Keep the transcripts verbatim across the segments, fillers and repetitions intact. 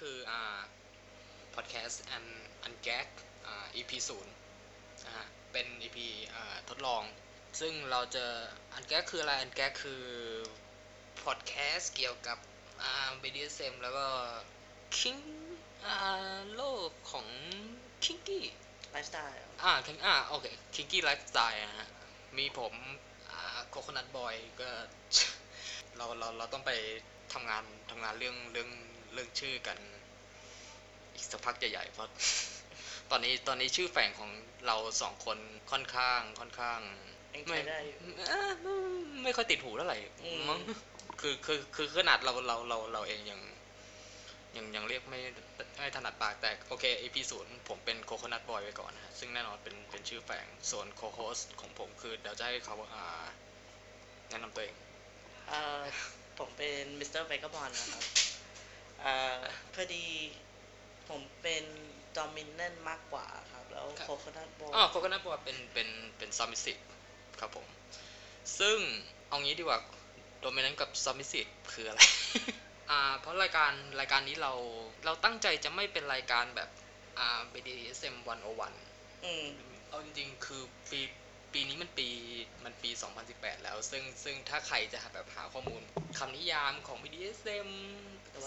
คืออ่าพอดแคสต์อันอันแก๊กอ่า อี พี ศูนย์อ่าเป็น อี พี อ่าทดลองซึ่งเราจะอันแก๊กคืออะไรอันแก๊กคือพอดแคสต์เกี่ยวกับอ่า บี ดี เอส เอ็ม แล้วก็คิงอ่าโลกของคิงกี้ไลฟ์สไตล์อ่าคิงอ่าโอเคคิงกี้ไลฟ์สไตล์นะฮะมีผมอ่าโคโคนัทบอยก็เราเราเราต้องไปทำงานทำงานเรื่องเรื่องเรื่องชื่อกันอีกสักพักใหญ่ๆเพราะตอนนี้ตอนนี้ชื่อแฝงของเราสองคนค่อนข้างค่อนข้างไม่ได้ไม่ค่อยติดหูเท่าไหร่มั้งคือคือคือขนาดเราเราเราเราเองยังยังยังเรียกไม่ไม่ถนัดปากแต่โอเค อี พี ศูนย์ผมเป็นโคโคนัทบอยไว้ก่อนนะฮะซึ่งแน่นอนเป็นเป็นชื่อแฝงส่วนโคโฮสของผมคือเดี๋ยวจะให้เขาอ่าแนะนำตัวเองเอ่อผมเป็นมิสเตอร์เวกบอลนะครับเอ่อพอดีผมเป็นดอมิเนนต์มากกว่าครับแล้วโคโคนัทบอยอ๋อโคโคนัทบอยเป็นเป็นเป็นซับมิสซีฟครับผมซึ่งเอางี้ดีกว่าดอมิเนนต์กับซับมิสซีฟคืออะไร อ่าเพราะรายการรายการนี้เราเราตั้งใจจะไม่เป็นรายการแบบอ่า บี ดี เอส เอ็ม หนึ่งศูนย์หนึ่งอืมเอาจริงๆคือปีปีนี้มันปีมันปีสองพันสิบแปดแล้วซึ่งซึ่งถ้าใครจะแบบหาข้อมูลคำนิยามของ บี ดี เอส เอ็ม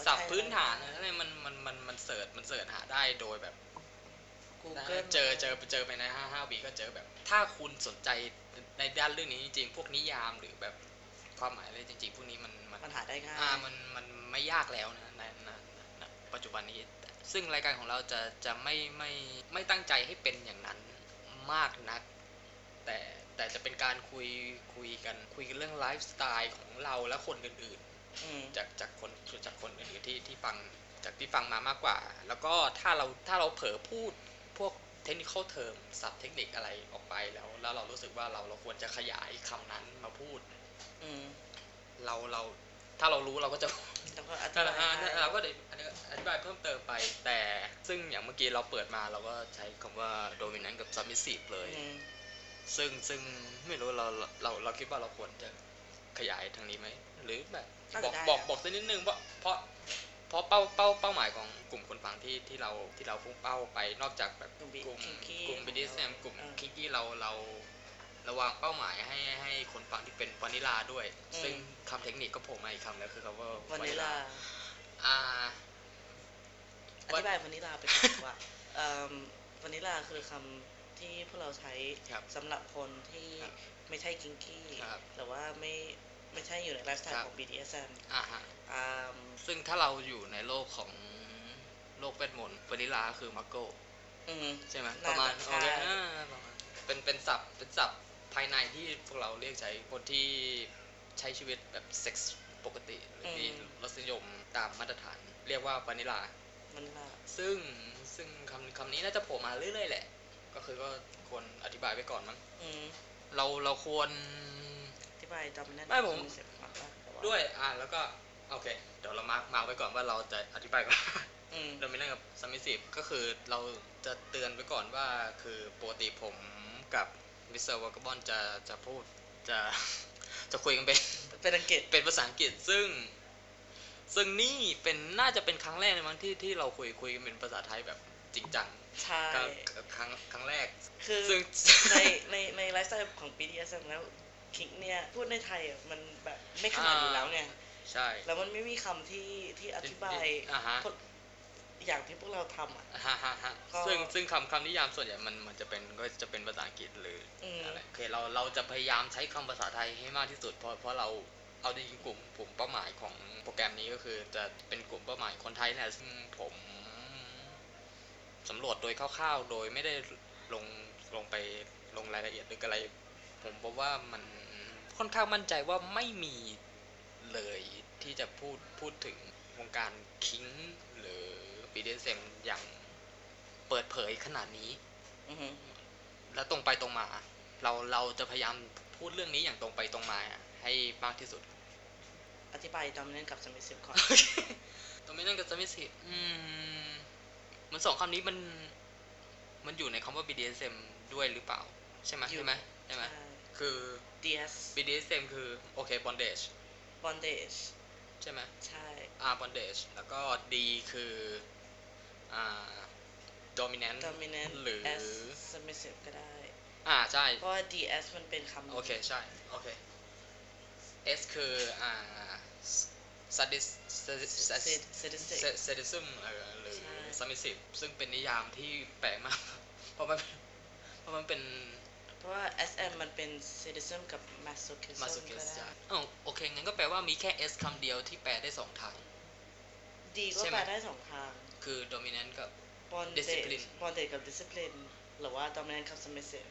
ศัพท์พื้นฐานอะไรมันมันมันมันเสิร์ชมันเสิร์ชหาได้โดยแบบ Google เจอเจอเจอไปในห้าสิบห้าวิก็เจอแบบถ้าคุณสนใจในด้านเรื่องนี้จริงๆพวกนิยามหรือแบบความหมายอะไรจริงๆพวกนี้มันมันหาได้ง่ายอ่ามันมันไม่ยากแล้วนะในปัจจุบันนี้ซึ่งรายการของเราจะจะไม่ไม่ไม่ตั้งใจให้เป็นอย่างนั้นมากนักแต่แต่จะเป็นการคุยคุยกันคุยกันเรื่องไลฟ์สไตล์ของเราและคนอื่นๆจากจากคนจากคนอื่นๆที่ที่ฟังจากที่ฟังมามากกว่าแล้วก็ถ้าเราถ้าเราเผลอพูดพวกเทคนิคเข้าเทอมศัพท์เทคนิคอะไรออกไปแล้วแล้วเรารู้สึกว่าเราเราควรจะขยายคำนั้นมาพูดเราเราถ้าเรารู้เราก็จะเราก็อธิบายเพิ่มเติมไปแต่ซึ่งอย่างเมื่อกี้เราเปิดมาเราก็ใช้คำว่า dominant กับ submissive เลยซึ่งซึ่งไม่รู้เราเราเราคิดว่าเราควรจะขยายทางนี้ไหมหรือแบบบอกบอกบอกสักนิดนึงเพราะเพราะเพราะเป้าเป้าเป้าหมายของกลุ่มคนฟังที่ที่เราที่เราพุ่งเป้าไปนอกจากแบบกลุ่มกลุ่ม บี ดี เอส เอ็ม กลุ่มคิกกี้เราเราระวางเป้าหมายให้ให้คนฟังที่เป็นวานิลาด้วยซึ่งคำเทคนิคก็โผล่มาอีกคำแล้วคือคำว่าวานิลาอ่าอธิบายวานิลาเป็นคำว่าวานิลาคือคำที่พวกเราใช้สำหรับคนที่ไม่ใช่กิงกี้แต่ว่าไม่ไม่ใช่อยู่ในไลฟ์สไตล์ของ บี ดี เอส เอ็ม อ่าฮะซึ่งถ้าเราอยู่ในโลกของโลกเวทมนต์วานิลาคือมักโก้ใช่ไหมประมาณโอเคเป็นเป็นศัพท์เป็นศัพท์ภายในที่พวกเราเรียกใช้คนที่ใช้ชีวิตแบบเซ็กส์ปกติหรือที่รสนิยมตามมาตรฐานเรียกว่าวานิลาวานิลาซึ่งซึ่งคำคำนี้น่าจะโผล่มาเรื่อยๆแหละก็คือก็ควรอธิบายไว้ก่อนมั้งเราเราควรอธิบายจำได้ไม่ผมด้วยอ่ะแล้วก็โอเคเดี๋ยวเรามามาไว้ก่อนว่าเราจะอธิบายก่อนโดยไม่นั่งกับซัมมิสิฟก็คือเราจะเตือนไว้ก่อนว่าคือปกติผมกับมิสเตอร์วอลกบอนจะจะพูดจะจะคุยกันเป็นเป็นอังกฤษเป็นภาษาอังกฤษซึ่งซึ่งนี่เป็นน่าจะเป็นครั้งแรกในมั้งที่ที่เราคุยคุยกันเป็นภาษาไทยแบบจริงจังใช่ครั้งครั้งแรกคือในในในไลฟ์สไตล์ของ บี ดี เอส เอ็ม แล้วคิกเนี่ยพูดในไทยมันแบบไม่ขนาดอยู่แล้วไงใช่แล้วมันไม่มีคำที่ที่อธิบายอย่างที่พวกเราทำอ่ะซึ่งซึ่งคำคำนิยามส่วนใหญ่มันมันจะเป็นก็จะเป็นภาษาอังกฤษหรืออะไรโอเคเราเราจะพยายามใช้คำภาษาไทยให้มากที่สุดเพราะเพราะเราเอาจริงๆกลุ่มกลุ่มเป้าหมายของโปรแกรมนี้ก็คือจะเป็นกลุ่มเป้าหมายคนไทยเนี่ยซึ่งผมสำรวจโดยคร่าวๆโดยไม่ได้ลงลงไปลงรายละเอียดหรืออะไรผมพบว่ามันค่อนข้างมั่นใจว่าไม่มีเลยที่จะพูดพูดถึงวงการคิงหรือบี ดี เอส เอ็ม อย่างเปิดเผยขนาดนี้แล้วตรงไปตรงมาเราเราจะพยายามพูดเรื่องนี้อย่างตรงไปตรงมาให้มากที่สุดอธิบายdominantกับsubmissiveก่อน dominantกับsubmissive อืมเหมือนสองคำนี้มันมันอยู่ในคำว่า บี ดี เอส เอ็ม ด้วยหรือเปล่าใช่ไหมใช่ไหมใช่ไหมคือ บี ดี เอส เอ็ม คือโอเค bondage bondage ใช่ไหมใช่ R bondage แล้วก็ D คือ dominant หรือ S submissive ก็ได้อ่าใช่เพราะ ดี เอส มันเป็นคำโอเคใช่โอเค S คืออ่า sadism หรือ submissive ซึ่งเป็นนิยามที่แปลกมากเพราะมันเพราะมันเป็นเพราะว่า เอส เอ็ม มันเป็น sadism กับ masochism ก็ได้อ๋อโอเคงั้นก็แปลว่ามีแค่ S คำเดียวที่แปลได้สองทาง D ก็แปลได้สองทางคือ dominant กับ discipline bondage กับ discipline หรือว่า dominant กับ submissive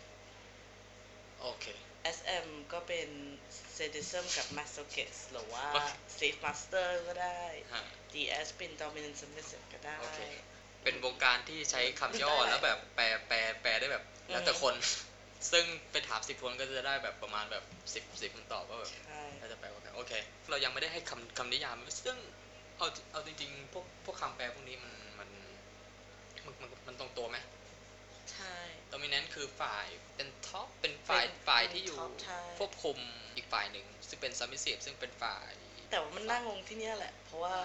โอเค เอส เอ็ม ก็เป็น sadism กับ masochist หรือว่า slave master ก็ได้ ดี เอส เป็น dominant submissive ก็ได้เป็นวงการที่ใช้คำย่อแล้วแบบแปลแปลแปลได้แบบแล้วแต่คนซึ่งไปถามสิบคนก็จะได้แบบประมาณแบบสิบสิบคนตอบว่าแบบน่าจะแปลว่าแบบโอเคเรายังไม่ได้ให้คำคำนิยามซึ่งเอาเอาจริงๆพวกพวกคำแปลพวกนี้มันมันมันมันตรงตัวไหมใช่โดมิแนนต์คือฝ่ายเป็นท็อปเป็นฝ่ายฝ่ายที่อยู่ควบคุมอีกฝ่ายหนึ่งซึ่งเป็นซับมิสซีฟซึ่งเป็นฝ่ายแต่ว่ามันน่างงที่นี่แหละเพราะว่า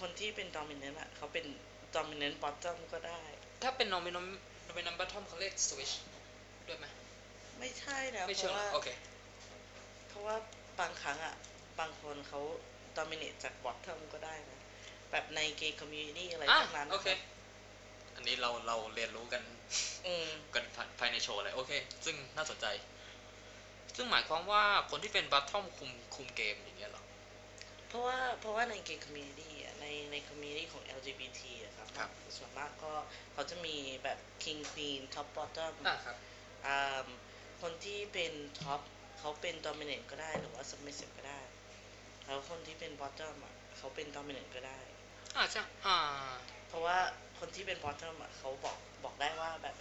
คนที่เป็นโดมิแนนต์อ่ะเขาเป็นโดมิแนนต์บอททอมก็ได้ถ้าเป็นโดมิแนนต์โดมิแนนต์บอททอมเขาเรียกสวิชด้วยไหมไม่ใช่นะเพราะว่าเพราะว่าบางครั้งอ่ะบางคนเขา dominate จาก bottom ก็ได้นะแบบใน gay community อะไรทั้งนั้นโอเคอันนี้เราเราเรียนรู้กันกันภายในโชว์เลยโอเคซึ่งน่าสนใจซึ่งหมายความว่าคนที่เป็น bottom คุมคุมเกมอย่างเงี้ยหรอเพราะว่าเพราะว่าใน gay community ในใน community ของ แอล จี บี ที อะครับส่วนมากก็เขาจะมีแบบ king queen top bottomคนที่เป็นท็อปเขาเป็น dominant ก็ได้หรือว่า submissive ก็ได้แล้วคนที่เป็น bottom อ่ะเขาเป็น dominant ก็ได้อ่าใช่อ่าเพราะว่าคนที่เป็น bottom อ่ะเขาบอกบอกได้ว่าแบบ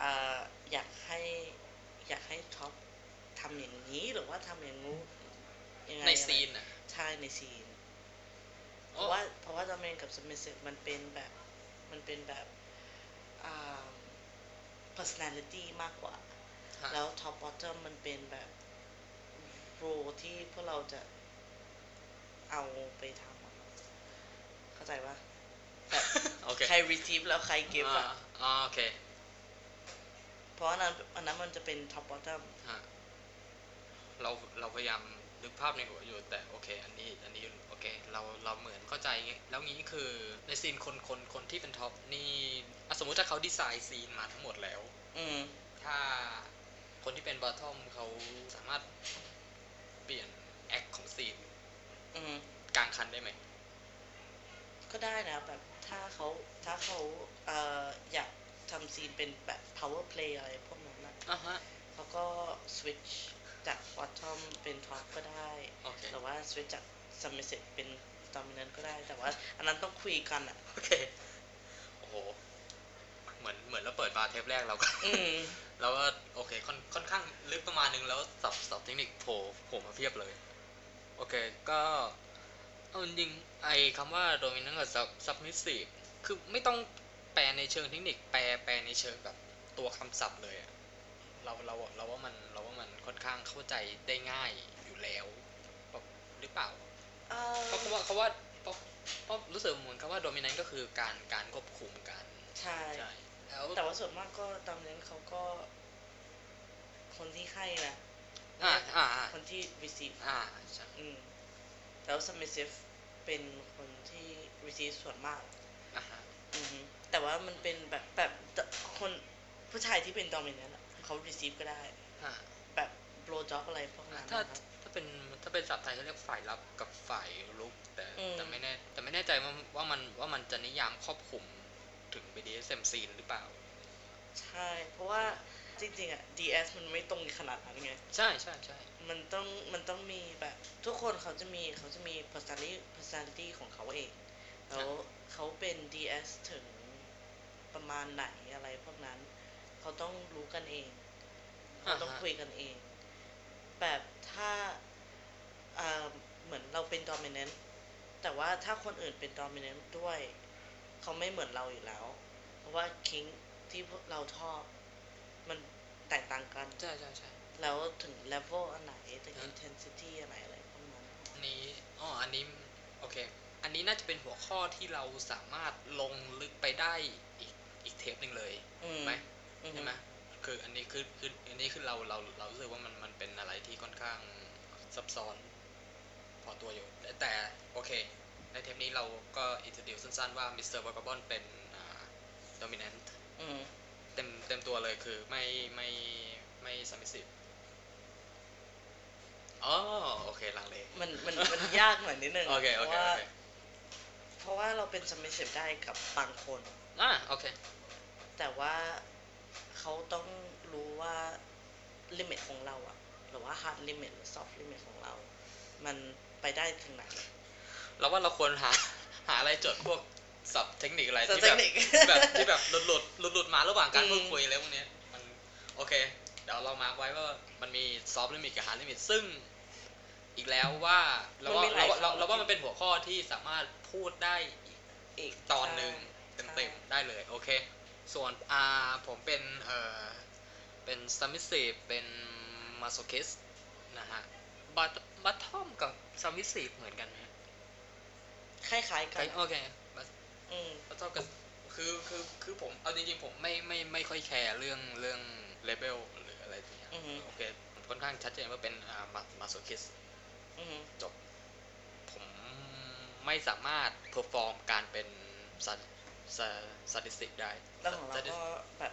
อ่าอยากให้อยากให้ท็อปทำอย่างนี้หรือว่าทำอย่างงู้ยังไงในซีนอ่ะใช่ในซีนเพราะว่าเพราะว่า dominant กับ submissive มันเป็นแบบมันเป็นแบบอ่าpersonality มากกว่าแล้ว top bottom มันเป็นแบบ role ที่พวกเราจะเอาไปทำเข้าใจป่ะแบบ okay. ใคร receive แล้วใคร give อ่ะอ๋อโอเคเพราะอันนั้นอันนั้นมันจะเป็น top bottom ฮะเราเราพยายามนึกภาพในหัวอยู่แต่โอเคอันนี้อันนี้โอเคเราเราเหมือนเข้าใจแล้วงี้คือในซีนคนคนคนที่เป็นท็อปนี่สมมุติถ้าเขาดีไซน์ซีนมาทั้งหมดแล้วถ้าคนที่เป็นบอททอมเขาสามารถเปลี่ยนแอคของซีนกลางคันได้ไหมก็ได้นะแบบถ้าเขาถ้าเขาเอ่ออยากทำซีนเป็นแบบ power play อะไรพวกนั้นนะอ่ะฮะแล้วก็ switch จากบอททอมเป็นท็อปก็ได้หรือว่า switch จาก submissive เป็น dominant ก็ได้แต่ว่าอันนั้นต้องคุยกันอ่ะโอเคโอ้โหเหมือนเหมือนเราเปิดบาร์เทปแรกเราก็เราก็โอเคค่อนค่อนข้างลึกประมาณนึงแล้วสับสับเทคนิคโผล่โผล่มาเพียบเลยโอเคก็เอาจริงไอ้คำว่า dominant กับ submissive คือไม่ต้องแปลในเชิงเทคนิคแปลแปลในเชิงแบบตัวคำศัพท์เลยอะเราเราเราว่ามันเราว่ามันค่อนข้างเข้าใจได้ง่ายอยู่แล้วหรือเปล่าเพราะว่าเขาว่าเพราะรู้สึกเหมือนคำว่า dominant ก็คือการการควบคุมการใช่แต่ว่าส่วนมากก็ตามนั้นเขาก็คนที่ให้นะคนที่ receive อ่าใช่อืมแล้ว submissive เป็นคนที่ receive ส่วนมากอ่าฮะอือแต่ว่ามันเป็นแบบแบบคนผู้ชายที่เป็น dominant อ่ะเขา receive ก็ได้ฮะแบบ blow job อะไรพวกนั้นถ้าถ้าเป็นถ้าเป็นศัพท์ไทยเขาเรียกฝ่ายรับกับฝ่ายลุกแต่แต่ไม่แน่แต่ไม่แน่ใจว่าว่ามันว่ามันจะนิยามครอบคลุมถึงไป ดี เอส เอ็ม ซีนหรือเปล่าใช่เพราะว่าจริงๆอ่ะ ดี เอส มันไม่ตรงขนาดนั้นไงใช่ใช่ๆมันต้องมันต้องมีแบบทุกคนเขาจะมีเขาจะมี personality personality ของเขาเองแล้วเขาเป็น ดี เอส ถึงประมาณไหนอะไรพวกนั้นเขาต้องรู้กันเองเขาต้องคุยกันเองแบบถ้าเอ่อเหมือนเราเป็น dominant แต่ว่าถ้าคนอื่นเป็น dominant ด้วยเขาไม่เหมือนเราอยู่แล้วเพราะว่าคิงที่เราชอบมันแตกต่างกันใช่ใช่ใช่แล้วถึงเลเวลอันไหนถึง intensity อันไหนอะไรพวกนั้นอันนี้อ๋ออันนี้โอเค อันนี้น่าจะเป็นหัวข้อที่เราสามารถลงลึกไปได้อีกอีกเทปนึงเลยไหมใช่ไหมคืออันนี้คือคืออันนี้คือเราเราเรารู้สึกว่ามันมันเป็นอะไรที่ค่อนข้างซับซ้อนพอตัวอยู่แต่โอเคในเทปนี้เราก็อินโทรดิวสั้นๆว่ามิสเตอร์วอลกาบอนเป็นอ่า dominant เต็มเต็มตัวเลยคือไม่ไม่ไม่ submissive อ๋อโอเคลังเลมันมันมันยากหน่อยนิดนึง okay, okay, เพราะว่า okay. เพราะว่าเราเป็น submissive ได้กับบางคนอ่าโอเคแต่ว่าเขาต้องรู้ว่าลิมิตของเราอะหรือว่า hard limit หรือ soft limit ของเรามันไปได้ถึงไหนเราว่าเราควรหาหาอะไรจดพวกศัพท์เทคนิคอะไรที่แบบแบบที่แบบหลุดๆหลุดๆมาระหว่างการพูดคุยอะไรพวกนี้มันโอเคเดี๋ยวเรามาร์คไว้ว่ามันมี soft limit กับ hard limit ซึ่งอีกแล้วว่าเราว่าเราว่ามันเป็นหัวข้อที่สามารถพูดได้อีกตอนนึงเต็มๆได้เลยโอเคส่วน R ผมเป็นเอ่อเป็น submissive เป็น masochist นะฮะ bottom กับ submissive เหมือนกันฮะคล้ายๆกันโอเคอืมก็เท่ากับคือคือคือผมเอาจริงๆผมไม่ไม่ไม่ค่อยแคร์เรื่องเรื่องเลเบลหรืออะไรอย่างเงี้ยโอเคค่อนข้างชัดเจนว่าเป็นอ่ามาโซคิสต์อือจบผมไม่สามารถเพอร์ฟอร์มการเป็นซาซาดิสติกได้แล้วของเราก็แบบ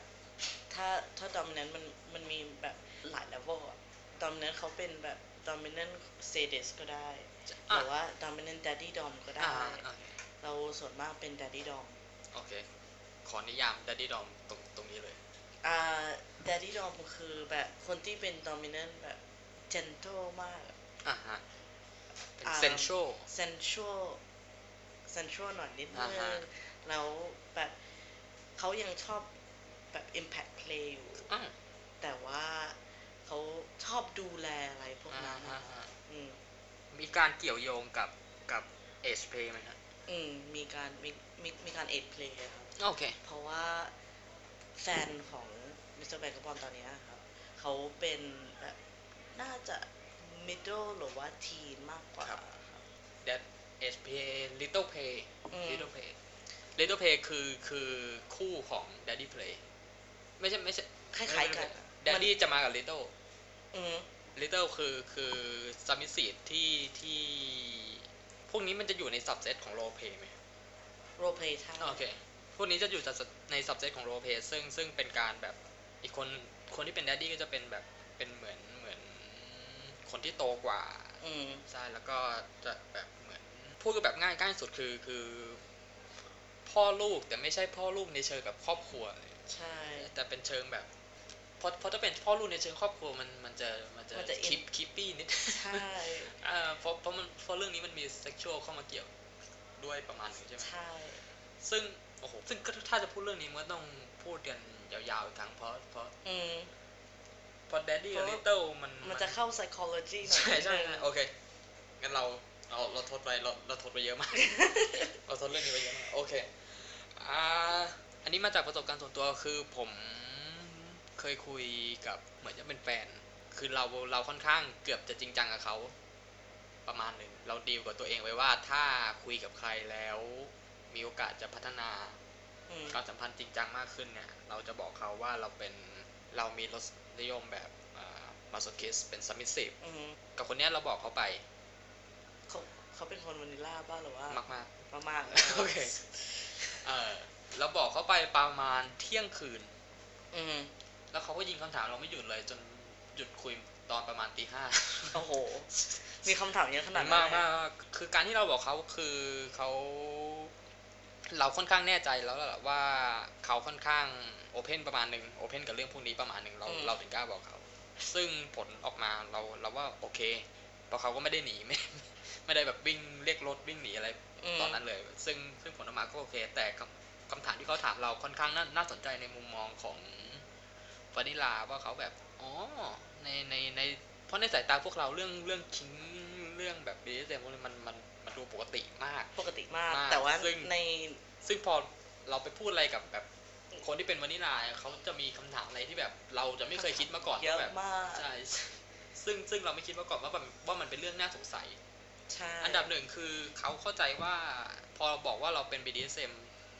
ถ้าถ้าดอมิแนนต์มันมันมีแบบหลายเลเวลอ่ะดอมิแนนต์เขาเป็นแบบดอมิแนนต์เซดิสก็ได้หรือว่า dominant daddy dom ก็ได้เราส่วนมากเป็น daddy dom โอเคขอนิยาม daddy dom ตรงตรงนี้เลยอ่า daddy dom คือแบบคนที่เป็น dominant แบบ gentle มากอ่าฮะ sensual sensual sensual หน่อยนิดนึงแล้วแบบเขายังชอบแบบ impact play อยู่แต่ว่าเขาชอบดูแลอะไรพวกนั้นอืมมีการเกี่ยวโยงกับกับเอจเพลย์มั้ยฮะอืมมีการมีมีมีการเอจเพลย์ครับโอเคเพราะว่าแฟนของมิสเตอร์แบงค์บอลตอนนี้ครับเขาเป็นแบบน่าจะมิดเดิลหรือว่าทีนมากกว่าครับ that เอจ play little play little play little play คือคือคู่ของ daddy play ไม่ใช่ไม่ใช่คล้ายๆกัน daddy จะมากับ little อือlittle คือคือ submissive ที่ที่พวกนี้มันจะอยู่ใน subset ของ role play มั้ย role play ใช่โอเคพวกนี้จะอยู่ใน subset ของ role play ซึ่งซึ่งเป็นการแบบอีกคนคนที่เป็น daddy ก็จะเป็นแบบเป็นเหมือนเหมือนคนที่โตกว่าอืมใช่แล้วก็จะแบบเหมือนพูดกันแบบง่ายๆสุดคือคือพ่อลูกแต่ไม่ใช่พ่อลูกในเชิงแบบครอบครัวใช่แต่เป็นเชิงแบบพอพอถ้าเป็นพ่อลูกในเชิงครอบครัวมันมันจะมันจะคิปคิปปี้นิดใช่อ่าเพราะเพราะมันเพราะเรื่องนี้มันมีเซ็กชวลเข้ามาเกี่ยวด้วยประมาณนึงใช่ไหมใช่ซึ่งโอ้โหซึ่งถ้าจะพูดเรื่องนี้มันก็ต้องพูดกันยาวๆอีกครั้งเพราะเพราะอืมเพราะ Daddy Little มันมันจะเข้า psychology หน่อยใช่ๆโอเคงั้นเราเราเราทดไปเราเราทดไปเยอะมากเราทดเรื่องนี้ไปเยอะมากโอเคอ่าอันนี้มาจากประสบการณ์ส่วนตัวคือผมเคยคุยกับเหมือนจะเป็นแฟนคือเราเราค่อนข้างเกือบจะจริงจังกับเขาประมาณนึงเราดีลกับตัวเองไว้ว่าถ้าคุยกับใครแล้วมีโอกาสจะพัฒนาความสัมพันธ์จริงจังมากขึ้นเนี่ยเราจะบอกเขาว่าเราเป็นเรามีรสนิยมแบบมาโซคิสเป็นซับมิสซีฟกับคนเนี้ยเราบอกเขาไปเขาเขาเป็นคนวานิลลาป่ะหรือว่ามากมากมากโอเคเออเราบอกเขาไปประมาณเที่ยงคืนแล้วเขาก็ยิงคำถามเราไม่หยุดเลยจนหยุดคุยตอนประมาณตีห้าโอ้โหมีคำถามเยอะขนาดนั้นมากมากคือการที่เราบอกเขาคือเขาเราค่อนข้างแน่ใจแล้วล่ะว่าเขาค่อนข้างโอเพนประมาณนึงโอเพนกับเรื่องพวกนี้ประมาณนึงเราเราถึงกล้าบอกเขาซึ่งผลออกมาเราเราว่าโอเคเพราะเขาก็ไม่ได้หนีไม่ไม่ได้แบบวิ่งเรียกรถวิ่งหนีอะไรตอนนั้นเลยซึ่งซึ่งผลออกมาก็โอเคแต่คำคำถามที่เขาถามเราค่อนข้างน่าน่าสนใจในมุมมองของวานิลาว่าเขาแบบอ๋อในในในเพราะในสายตาพวกเราเรื่องเรื่องคิงเรื่องแบบเบสเซมพวกนี้มันมันมันดูปกติมากปกติมากแต่ว่าในซึ่งพอเราไปพูดอะไรกับแบบคนที่เป็นวานิลาเขาจะมีคำถามอะไรที่แบบเราจะไม่เคยคิดมาก่อนแบบใช่ซึ่งซึ่งเราไม่คิดมาก่อนว่าว่ามันเป็นเรื่องน่าสงสัย อันดับหนึ่งคือเขาเข้าใจว่าพอเราบอกว่าเราเป็น บี ดี เอส เอ็ม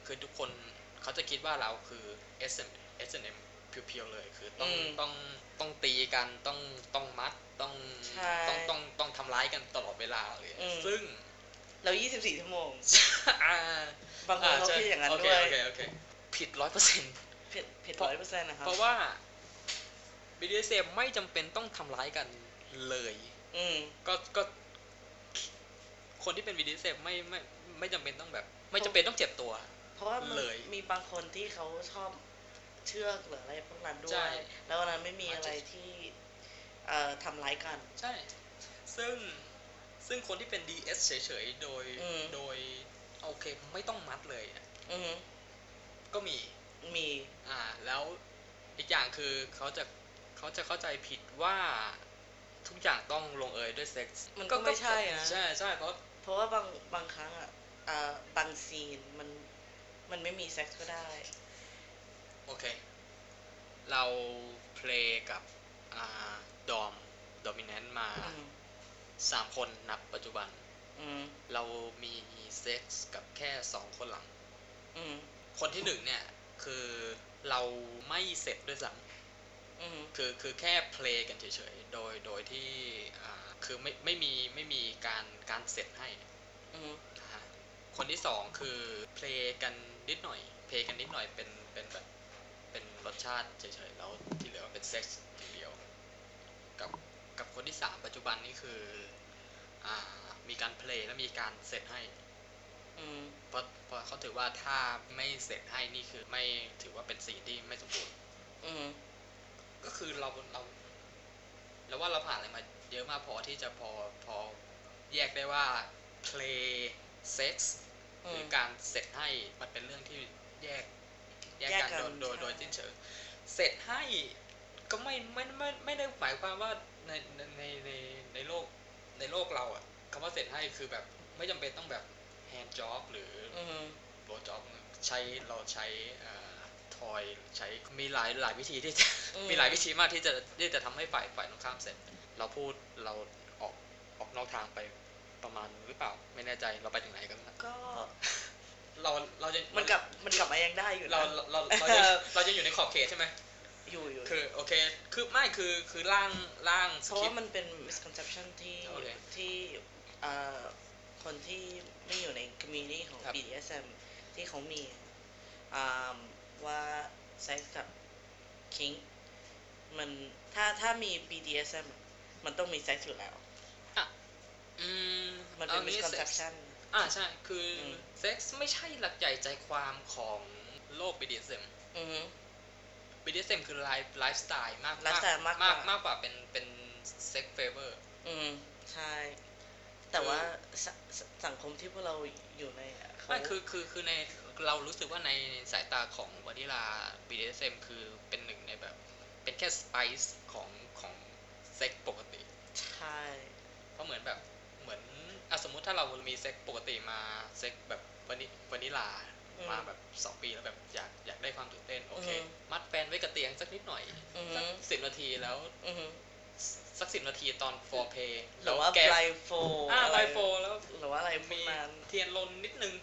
คือทุกคนเขาจะคิดว่าเราคือ เอส เอ็ม เพียวๆเลยคือต้องต้องต้องตีกันต้องต้องมัดต้องต้องต้องต้องทำร้ายกันตลอดเวลาเลยซึ่งเรายี่สิบสี่ชั่วโมงบางคนเขาคิดอย่างนั้นด้วยผิด หนึ่งร้อยเปอร์เซ็นต์ ผิดผิด หนึ่งร้อยเปอร์เซ็นต์ นะครับเพราะว่า บี ดี เอส เอ็ม ไม่จำเป็นต้องทำร้ายกันเลยก็ก็คนที่เป็น บี ดี เอส เอ็ม ไม่ไม่ไม่จำเป็นต้องแบบไม่จำเป็นต้องเจ็บตัวเพราะว่าเลยมีบางคนที่เขาชอบเชือกหรืออะไรพวกนั้นด้วยแล้ววันนั้นไม่มีอะไรที่เอ่อทำร้ายกันใช่ซึ่งซึ่งคนที่เป็น ดี เอส เฉยๆโดยโดยโอเคไม่ต้องมัดเลยอ่ะอือก็มีมีอ่าแล้วอีกอย่างคือเขาจะเขาจะเข้าใจผิดว่าทุกอย่างต้องลงเอยด้วยเซ็กซ์มันก็ไม่ใช่นะใช่ใช่เพราะเพราะว่าบางบางครั้งอ่ะอ่าบางซีนมันมันไม่มีเซ็กซ์ก็ได้โอเคเราเพลย์กับอ่าดอมโดมิแนนต์มาสามคนนับปัจจุบันเรามีเซ็กซ์กับแค่สองคนหลังคนที่หนึ่งเนี่ยคือเราไม่เสร็จด้วยซ้ำคือคือแค่เพลย์กันเฉยๆโดยโดยที่อ่าคือไม่ไม่มีไม่มีการการเสร็จให้คนที่สองคือเพลย์กันนิดหน่อยเพลย์กันนิดหน่อยเป็นเป็นแบบเป็นรสชาติเฉยๆแล้วที่เหลือเป็นเซ็กซ์ทีเดียวกับกับคนที่สามปัจจุบันนี่คืออ่ามีการเพลย์และมีการเสร็จให้อืมเพราะเพราะเขาถือว่าถ้าไม่เสร็จให้นี่คือไม่ถือว่าเป็นซีนที่ไม่สมบูรณ์อืมก็คือเราเราแล้วว่าเราผ่านอะไรมาเยอะมากพอที่จะพอพอแยกได้ว่าเพลย์เซ็กซ์หรือการเสร็จให้มันเป็นเรื่องที่แยกแยกกันโดยโดยสิ้นเชิงเสร็จให้ก็ไม่ไม่ไม่ไม่ได้หมายความว่าในในในในโลกในโลกเราอ่ะคำว่าเสร็จให้คือแบบไม่จำเป็นต้องแบบแฮนด์จ็อบหรือโบจ็อบใช้เราใช้อ่าทอยใช้มีหลายหลายวิธีที่มีหลายวิธีมากที่จะที่จะทำให้ฝ่ายฝ่ายตรงข้ามเสร็จเราพูดเราออกออกนอกทางไปประมาณหรือเปล่าไม่แน่ใจเราไปถึงไหนกันก็เราเราจะมันกลับมันกลับมายังได้อยู่เราเราเราจะเราจะอยู่ในขอบเขตใช่ไหมอยู่อยู่คือโอเคคือไม่คือคือร่างร่างเพราะว่ามันเป็น misconception ที่ที่คนที่ไม่อยู่ใน community ของ บี ดี เอส เอ็ม ที่เขามีว่า sex กับ kink มันถ้าถ้ามี บี ดี เอส เอ็ม มันต้องมี sex อยู่แล้วอ่ะอืมมันเป็น misconception อ่ะใช่คือ sex ไม่ใช่หลักใหญ่ใจความของโลก บี ดี เอส เอ็ม อือฮึบี ดี เอส เอ็ม คือไลฟ์ไลฟ์สไตล์มากมากมากมากกว่าเป็นเป็นเซ็กเฟเวอร์อืมใช่แต่ว่าสังคมที่พวกเราอยู่ในไม่คือคือคือในเรารู้สึกว่าในสายตาของวานิลา บี ดี เอส เอ็ม คือเป็นหนึ่งในแบบเป็นแค่สไปซ์ของของเซ็กปกติใช่เพราะเหมือนแบบเหมือนอ่ะสมมุติถ้าเรามีเซ็กปกติมาเซ็กแบบวานิวานิลามาแบบสองปีแล้วแบบอยากอยากได้ความตื่นเต้นโอเคมัดแฟนไว้กับเตียงสักนิดหน่อยสักสิบนาทีแล้วสักสิบนาทีตอนฟอร์เพย์หรือว่าไลฟ์โฟอ่าไลฟ์โฟแล้วหรือว่าอะไรมีเทียนลนนิดนึง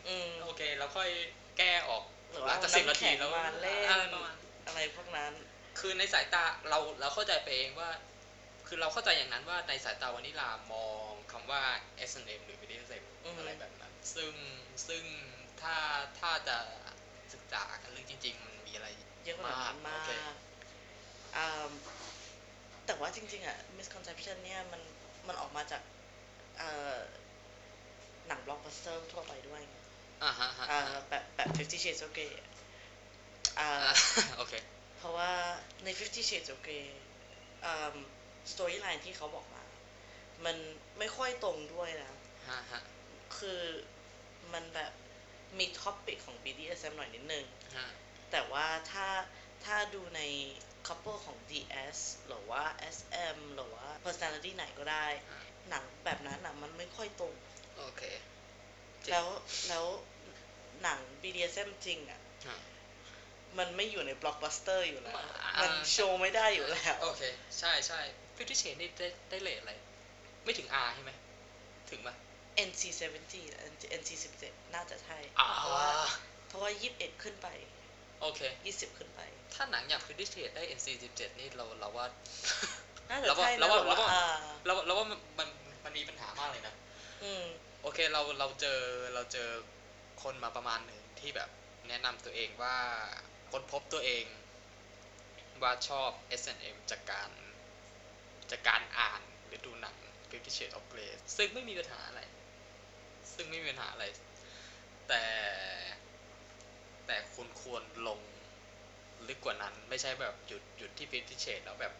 โอเคแล้วค่อยแก้ออกหลังจากสิบนาทีแล้วอะไรประมาณอะไรพวกนั้นคือในสายตาเราเราเข้าใจไปเองว่าคือเราเข้าใจอย่างนั้นว่าในสายตาวานิลามองคำว่า เอส เอ็น เอ็ม หรือ บี ดี เอส เอ็ม อะไรแบบนั้นซึ่งซึ่งถ้าถ้าจะศึกษากันเรื่องจริงๆมันมีอะไรเยอะมากมากแต่ว่าจริงๆอ่ะ misconception เนี่ยมันมันออกมาจากหนังบล็อกบัสเตอร์ทั่วไปด้วยอ่าฮะแบบแบบ Fifty Shades of Grey อ่าโอเคเพราะว่าใน Fifty Shades of Grey อ่า storyline ที่เขาบอกมามันไม่ค่อยตรงด้วยนะฮะฮะคือมันแบบมีท็อปปิกของ บี ดี เอส เอ็ม หน่อยนิดนึงแต่ว่าถ้าถ้าดูใน couple ของ ดี เอส หรือว่า เอส เอ็ม หรือว่า personality ไหนก็ได้หนังแบบนั้นน่ะมันไม่ค่อยตรงโอเคแล้วแล้วหนัง บี ดี เอส เอ็ม จริงอ่ะมันไม่อยู่ในบล็อกบัสเตอร์อยู่แล้วมันโชว์ไม่ได้อยู่แล้วโอเคใช่ๆ Fifty Shades นี่ได้ได้เรทอะไรไม่ถึง R ใช่มั้ยถึงป่ะ เอ็น ซี สิบเจ็ด เอ็น ซี สิบเจ็ด น่าจะใช่เพราะว่าเพราะว่ายี่สิบเอ็ดขึ้นไปโอเคยี่สิบขึ้นไปถ้าหนังอยากพิเศษได้ เอ็น ซี สิบเจ็ด นี่เราเราว่าเราว่าเราว่าเราเราว่ามันมันมีปัญหามากเลยนะอืมโอเคเราเราเจอเราเจอคนมาประมาณนึงที่แบบแนะนำตัวเองว่าค้นพบตัวเองว่าชอบ เอส แอนด์ เอ็ม จากการจากการอ่านหรือดูหนัง Fifty Shades of Grey ซึ่งไม่มีปัญหาอะไรซึ่งไม่มีปัญหาอะไรแต่แต่คุณควรลงลึกกว่านั้นไม่ใช่แบบหยุดหยุดที่ Fifty Shades แล้วแบบ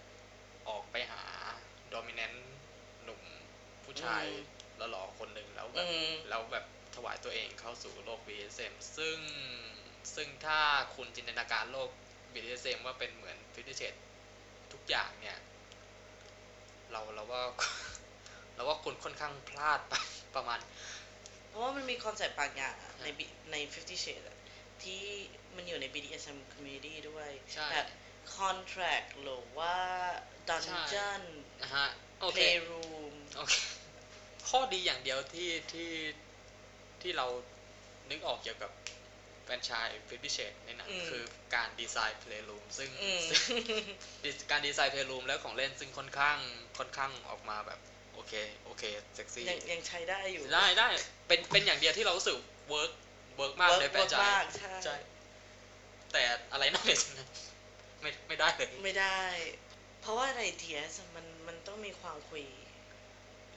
ออกไปหา Dominant หนุ่มผู้ชายหล่อๆคนหนึ่งแล้วแบบแล้วแบบถวายตัวเองเข้าสู่โลก บี เอส เอ็ม ซึ่งซึ่งถ้าคุณจินตนาการโลก บี เอส เอ็ม ว่าเป็นเหมือน Fifty Shades ทุกอย่างเนี่ยเราเราว่าเราว่าคุณค่อนข้างพลาดไปประมาณเพราะว่ามันมีคอนเซ็ปต์บางอย่างในใน Fifty Shades อ่ะที่มันอยู่ใน บี เอส เอ็ม community ด้วยแบบ contract หรือว่า dungeon อ่ะฮะ playroom โอเคข้อดีอย่างเดียวที่ที่ที่เรานึกออกเกี่ยวกับแฟรนไชส์Fifty Shadesในหนังคือการดีไซน์เพลย์รูมซึ่งการดีไซน์เพลย์รูมแล้วของเล่นซึ่งค่อนข้างค่อนข้างออกมาแบบโอเคโอเคเซ็กซี่ยังใช้ได้อยู่ได้ได้เป็นเป็นอย่างเดียวที่เรารู้สึกเวิร์คเวิร์คมากในแฟรนไชส์ใช่แต่อะไรนอกเหนือจากนั้นไม่ไม่ได้เลยไม่ได้เพราะว่าใน ดี เอส มันมันต้องมีความคุย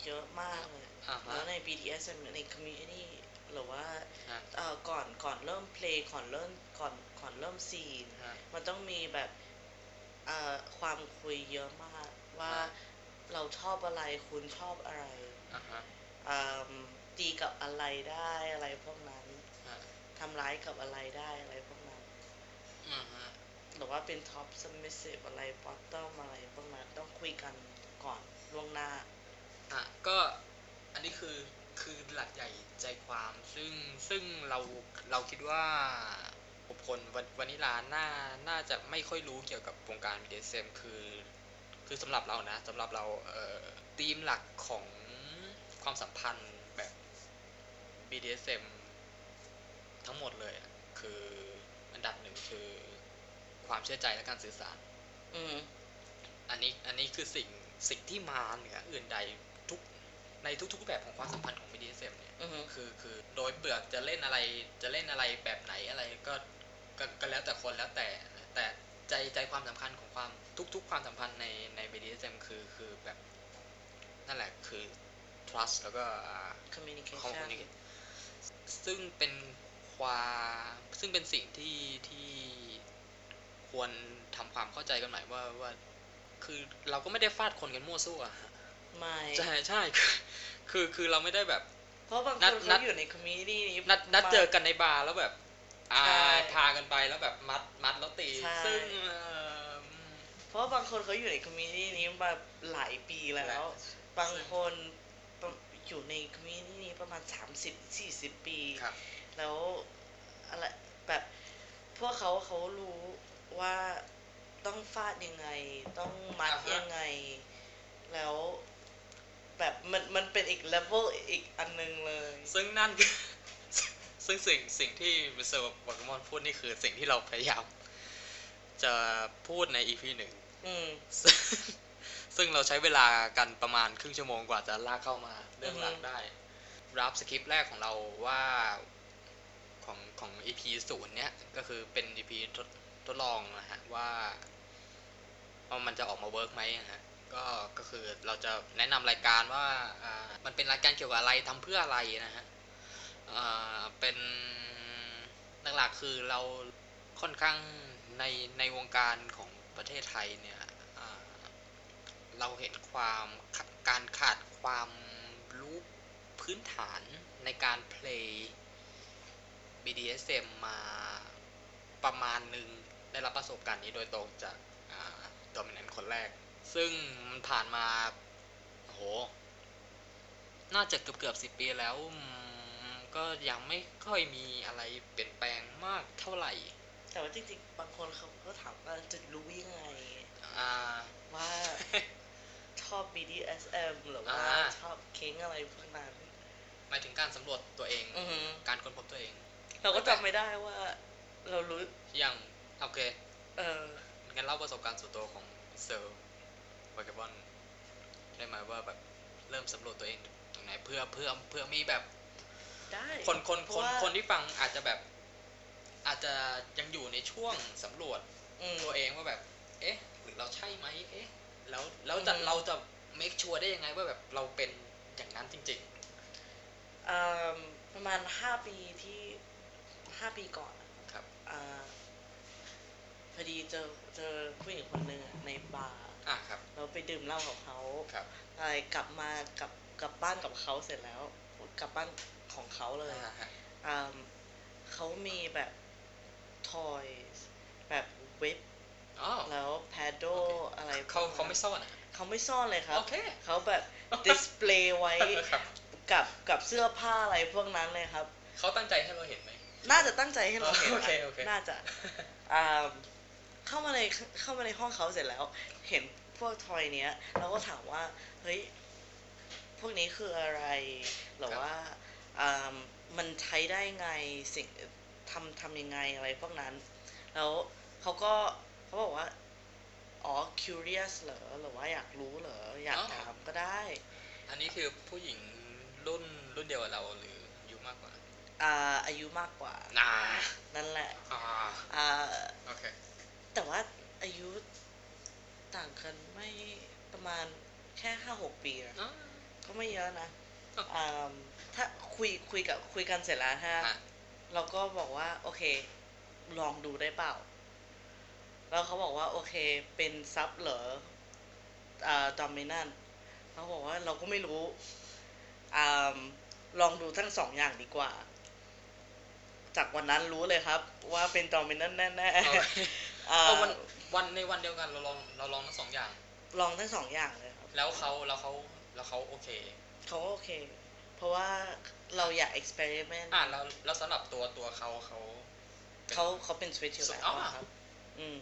เยอะมากเลยแล้วใน บี ดี เอส ใน community หรือว่าเอ่อก่อนก่อนเริ่มเพลย์ก่อนเริ่มก่อนก่อนเริ่มซีนมันต้องมีแบบเอ่อความคุยเยอะมากว่าเราชอบอะไรคุณชอบอะไรอ่าตีกับอะไรได้อะไรพวกนั้นทำร้ายกับอะไรได้อะไรพวกนั้นหรือว่าเป็น top submissive อะไร bottom อะไรพวกนั้นต้องคุยกันก่อนล่วงหน้าอ่ะก็อันนี้คือคือหลักใหญ่ใจความซึ่งซึ่งเราเราคิดว่าบุคคลวานิลาน่าน่าจะไม่ค่อยรู้เกี่ยวกับวงการ บี เอส เอ็ม คือคือสำหรับเรานะสำหรับเราเอ่อธีมหลักของความสัมพันธ์แบบ บี ดี เอส เอ็ม ทั้งหมดเลยอ่ะคืออันดับหนึ่งคือความเชื่อใจและการสื่อสารอืมอันนี้อันนี้คือสิ่งสิ่งที่มาเหนืออื่นใดทุกในทุกๆแบบของความสัมพันธ์ของ บี ดี เอส เอ็ม เนี่ยคือคือโดยเปลือกจะเล่นอะไรจะเล่นอะไรแบบไหนอะไรก็ก็แล้วแต่คนแล้วแต่แต่ใจใจความสำคัญของความทุกๆความสัมพันธ์ในใน บี ดี เอส เอ็ม คือคือแบบนั่นแหละคือ trust แล้วก็ communication ซึ่งเป็นความซึ่งเป็นสิ่งที่ที่ควรทำความเข้าใจกันหน่อยว่าว่าคือเราก็ไม่ได้ฟาดคนกันมั่วซั่วไม่ใช่ใช่คือคือเราไม่ได้แบบเพราะบางคนเขาอยู่ในคอมมิชชั่นนี้นัดนัดเจอกันในบาร์แล้วแบบอ่าพากันไปแล้วแบบมัดมัดแล้วตีซึ่งเพราะบางคนเขาอยู่ในคอมมิชชั่นนี้มาหลายปีแล้วบางคนอยู่ในคอมมิชชั่นนี้ประมาณสามสิบสี่สิบปีแล้วอะไรแบบพวกเขาเขารู้ว่าต้องฟาดยังไงต้องมัดยังไงแล้วแบบมันมันเป็นอีกเลเวลอีกอันนึงเลยซึ่งนั่นซึ่งสิ่งสิ่งที่มิสเตอร์วากามอนพูดนี่คือสิ่งที่เราพยายามจะพูดใน อี พี หนึ่งอืมซึ่งเราใช้เวลากันประมาณครึ่งชั่วโมงกว่าจะลากเข้ามาเรื่องหลักได้รับสคริปต์แรกของเราว่าของของ อี พี ศูนย์เนี้ยก็คือเป็น อี พี ทดทดลองนะฮะว่าว่ามันจะออกมาเวิร์คมั้ยฮะก็ก็คือเราจะแนะนำรายการว่ามันเป็นรายการเกี่ยวกับอะไรทำเพื่ออะไรนะฮะเป็นหลักๆคือเราค่อนข้างในในวงการของประเทศไทยเนี่ยเราเห็นความการขาดความรู้พื้นฐานในการเพลย์ บี ดี เอส เอ็ม มาประมาณนึงได้รับประสบการณ์นี้โดยตรงจากโดมิแนนท์คนแรกซึ่งมันผ่านมาโหน่าจะเกือบๆสิบปีแล้วก็ยังไม่ค่อยมีอะไรเปลี่ยนแปลงมากเท่าไหร่แต่ว่าจริงๆบางคนเขาก็ถามว่าจะรู้ยังไงว่าชอบ บี ดี เอส เอ็ม หรือว่าชอบเค้งอะไรพวกนั้น มายถึงการสำรวจตัวเองการค้นพบตัวเองเราก็จำไม่ได้ว่าเรารู้อย่างโอเคเอองั้นเล่าประสบการณ์ส่วนตัวของเซอร์วากาบอนได้ไหมว่าแบบเริ่มสำรวจตัวเองตรงไหนเพื่อเพื่อเพื่อมีแบบคนคนคนคนที่ฟังอาจจะแบบอาจจะยังอยู่ในช่วงสำรวจตัวเองว่าแบบเอ๊ะเราใช่ไหมเอ๊ะแล้วแล้วจะเราจะเมคชัวร์ได้ยังไงว่าแบบเราเป็นอย่างนั้นจริงๆเอ่อประมาณห้าปีที่ห้าปีก่อนครับอ่าพอดีเจอเจอผู้หญิงคนนึงในบาร์อ่ะครับเราไปดื่มเหล้ากับเขาครับอะไรกลับมากลับกลับบ้านกับเขาเสร็จแล้วกลับบ้านของเขาเลยอ่าเขามีแบบทอยแบบเว็บแล้วแพดโดอะไรเขาเขาไม่ซ่อนอ่ะเขาไม่ซ่อนเลยครับ okay. เขาแบบดิสเพลย์ไว้ กับกับเสื้อผ้าอะไรพวกนั้นเลยครับเขาตั้งใจให้เราเห็นไหมน่าจะตั้งใจให้เราเห็น okay, okay. น่าจะอ่าเข้ามาในเข้ามาในห้องเขาเสร็จแล้วเห็นพวกทอยเนี้ยเราก็ถามว่าเฮ้ยพวกนี้คืออะไรหรือว่าอ่ามันใช้ได้ไงสิ่งทำทำยังไงอะไรพวกนั้นแล้วเขาก็เขาบอกว่าอ๋อ curious เหรอหรือว่าอยากรู้เหรออยากถามก็ได้อันนี้คือผู้หญิงรุ่นรุ่นเดียวกับเราหรืออายุมากกว่าอ่าอายุมากกว่าน่ะนั่นแหละอ่าอ่าโอเคแต่ว่าอายุต่างกันไม่ประมาณแค่ ห้าหก ปีนะก็ไม่เยอะนะอ่าถ้าคุยคุยกับคุยกันเสร็จแล้วฮะเราก็บอกว่าโอเคลองดูได้เปล่าแล้วเขาบอกว่าโอเคเป็นซับเหรออ่า dominant เขาบอกว่าเราก็ไม่รู้อ่าลองดูทั้งสองอย่างดีกว่าจากวันนั้นรู้เลยครับว่าเป็น dominant แน่ๆอ่าวันวันในวันเดียวกันเราลองเราลองทั้งสองอย่างลองทั้งสองอย่างเลยครับแล้วเขาแล้วเขาแล้วเขาโอเคเขาโอเคเพราะว่าเราอยาก experiment อ่าแล้วแล้วสำหรับตัวตัวเขาเขาเขาเขาเป็น switch อยู่แล้วครับอืม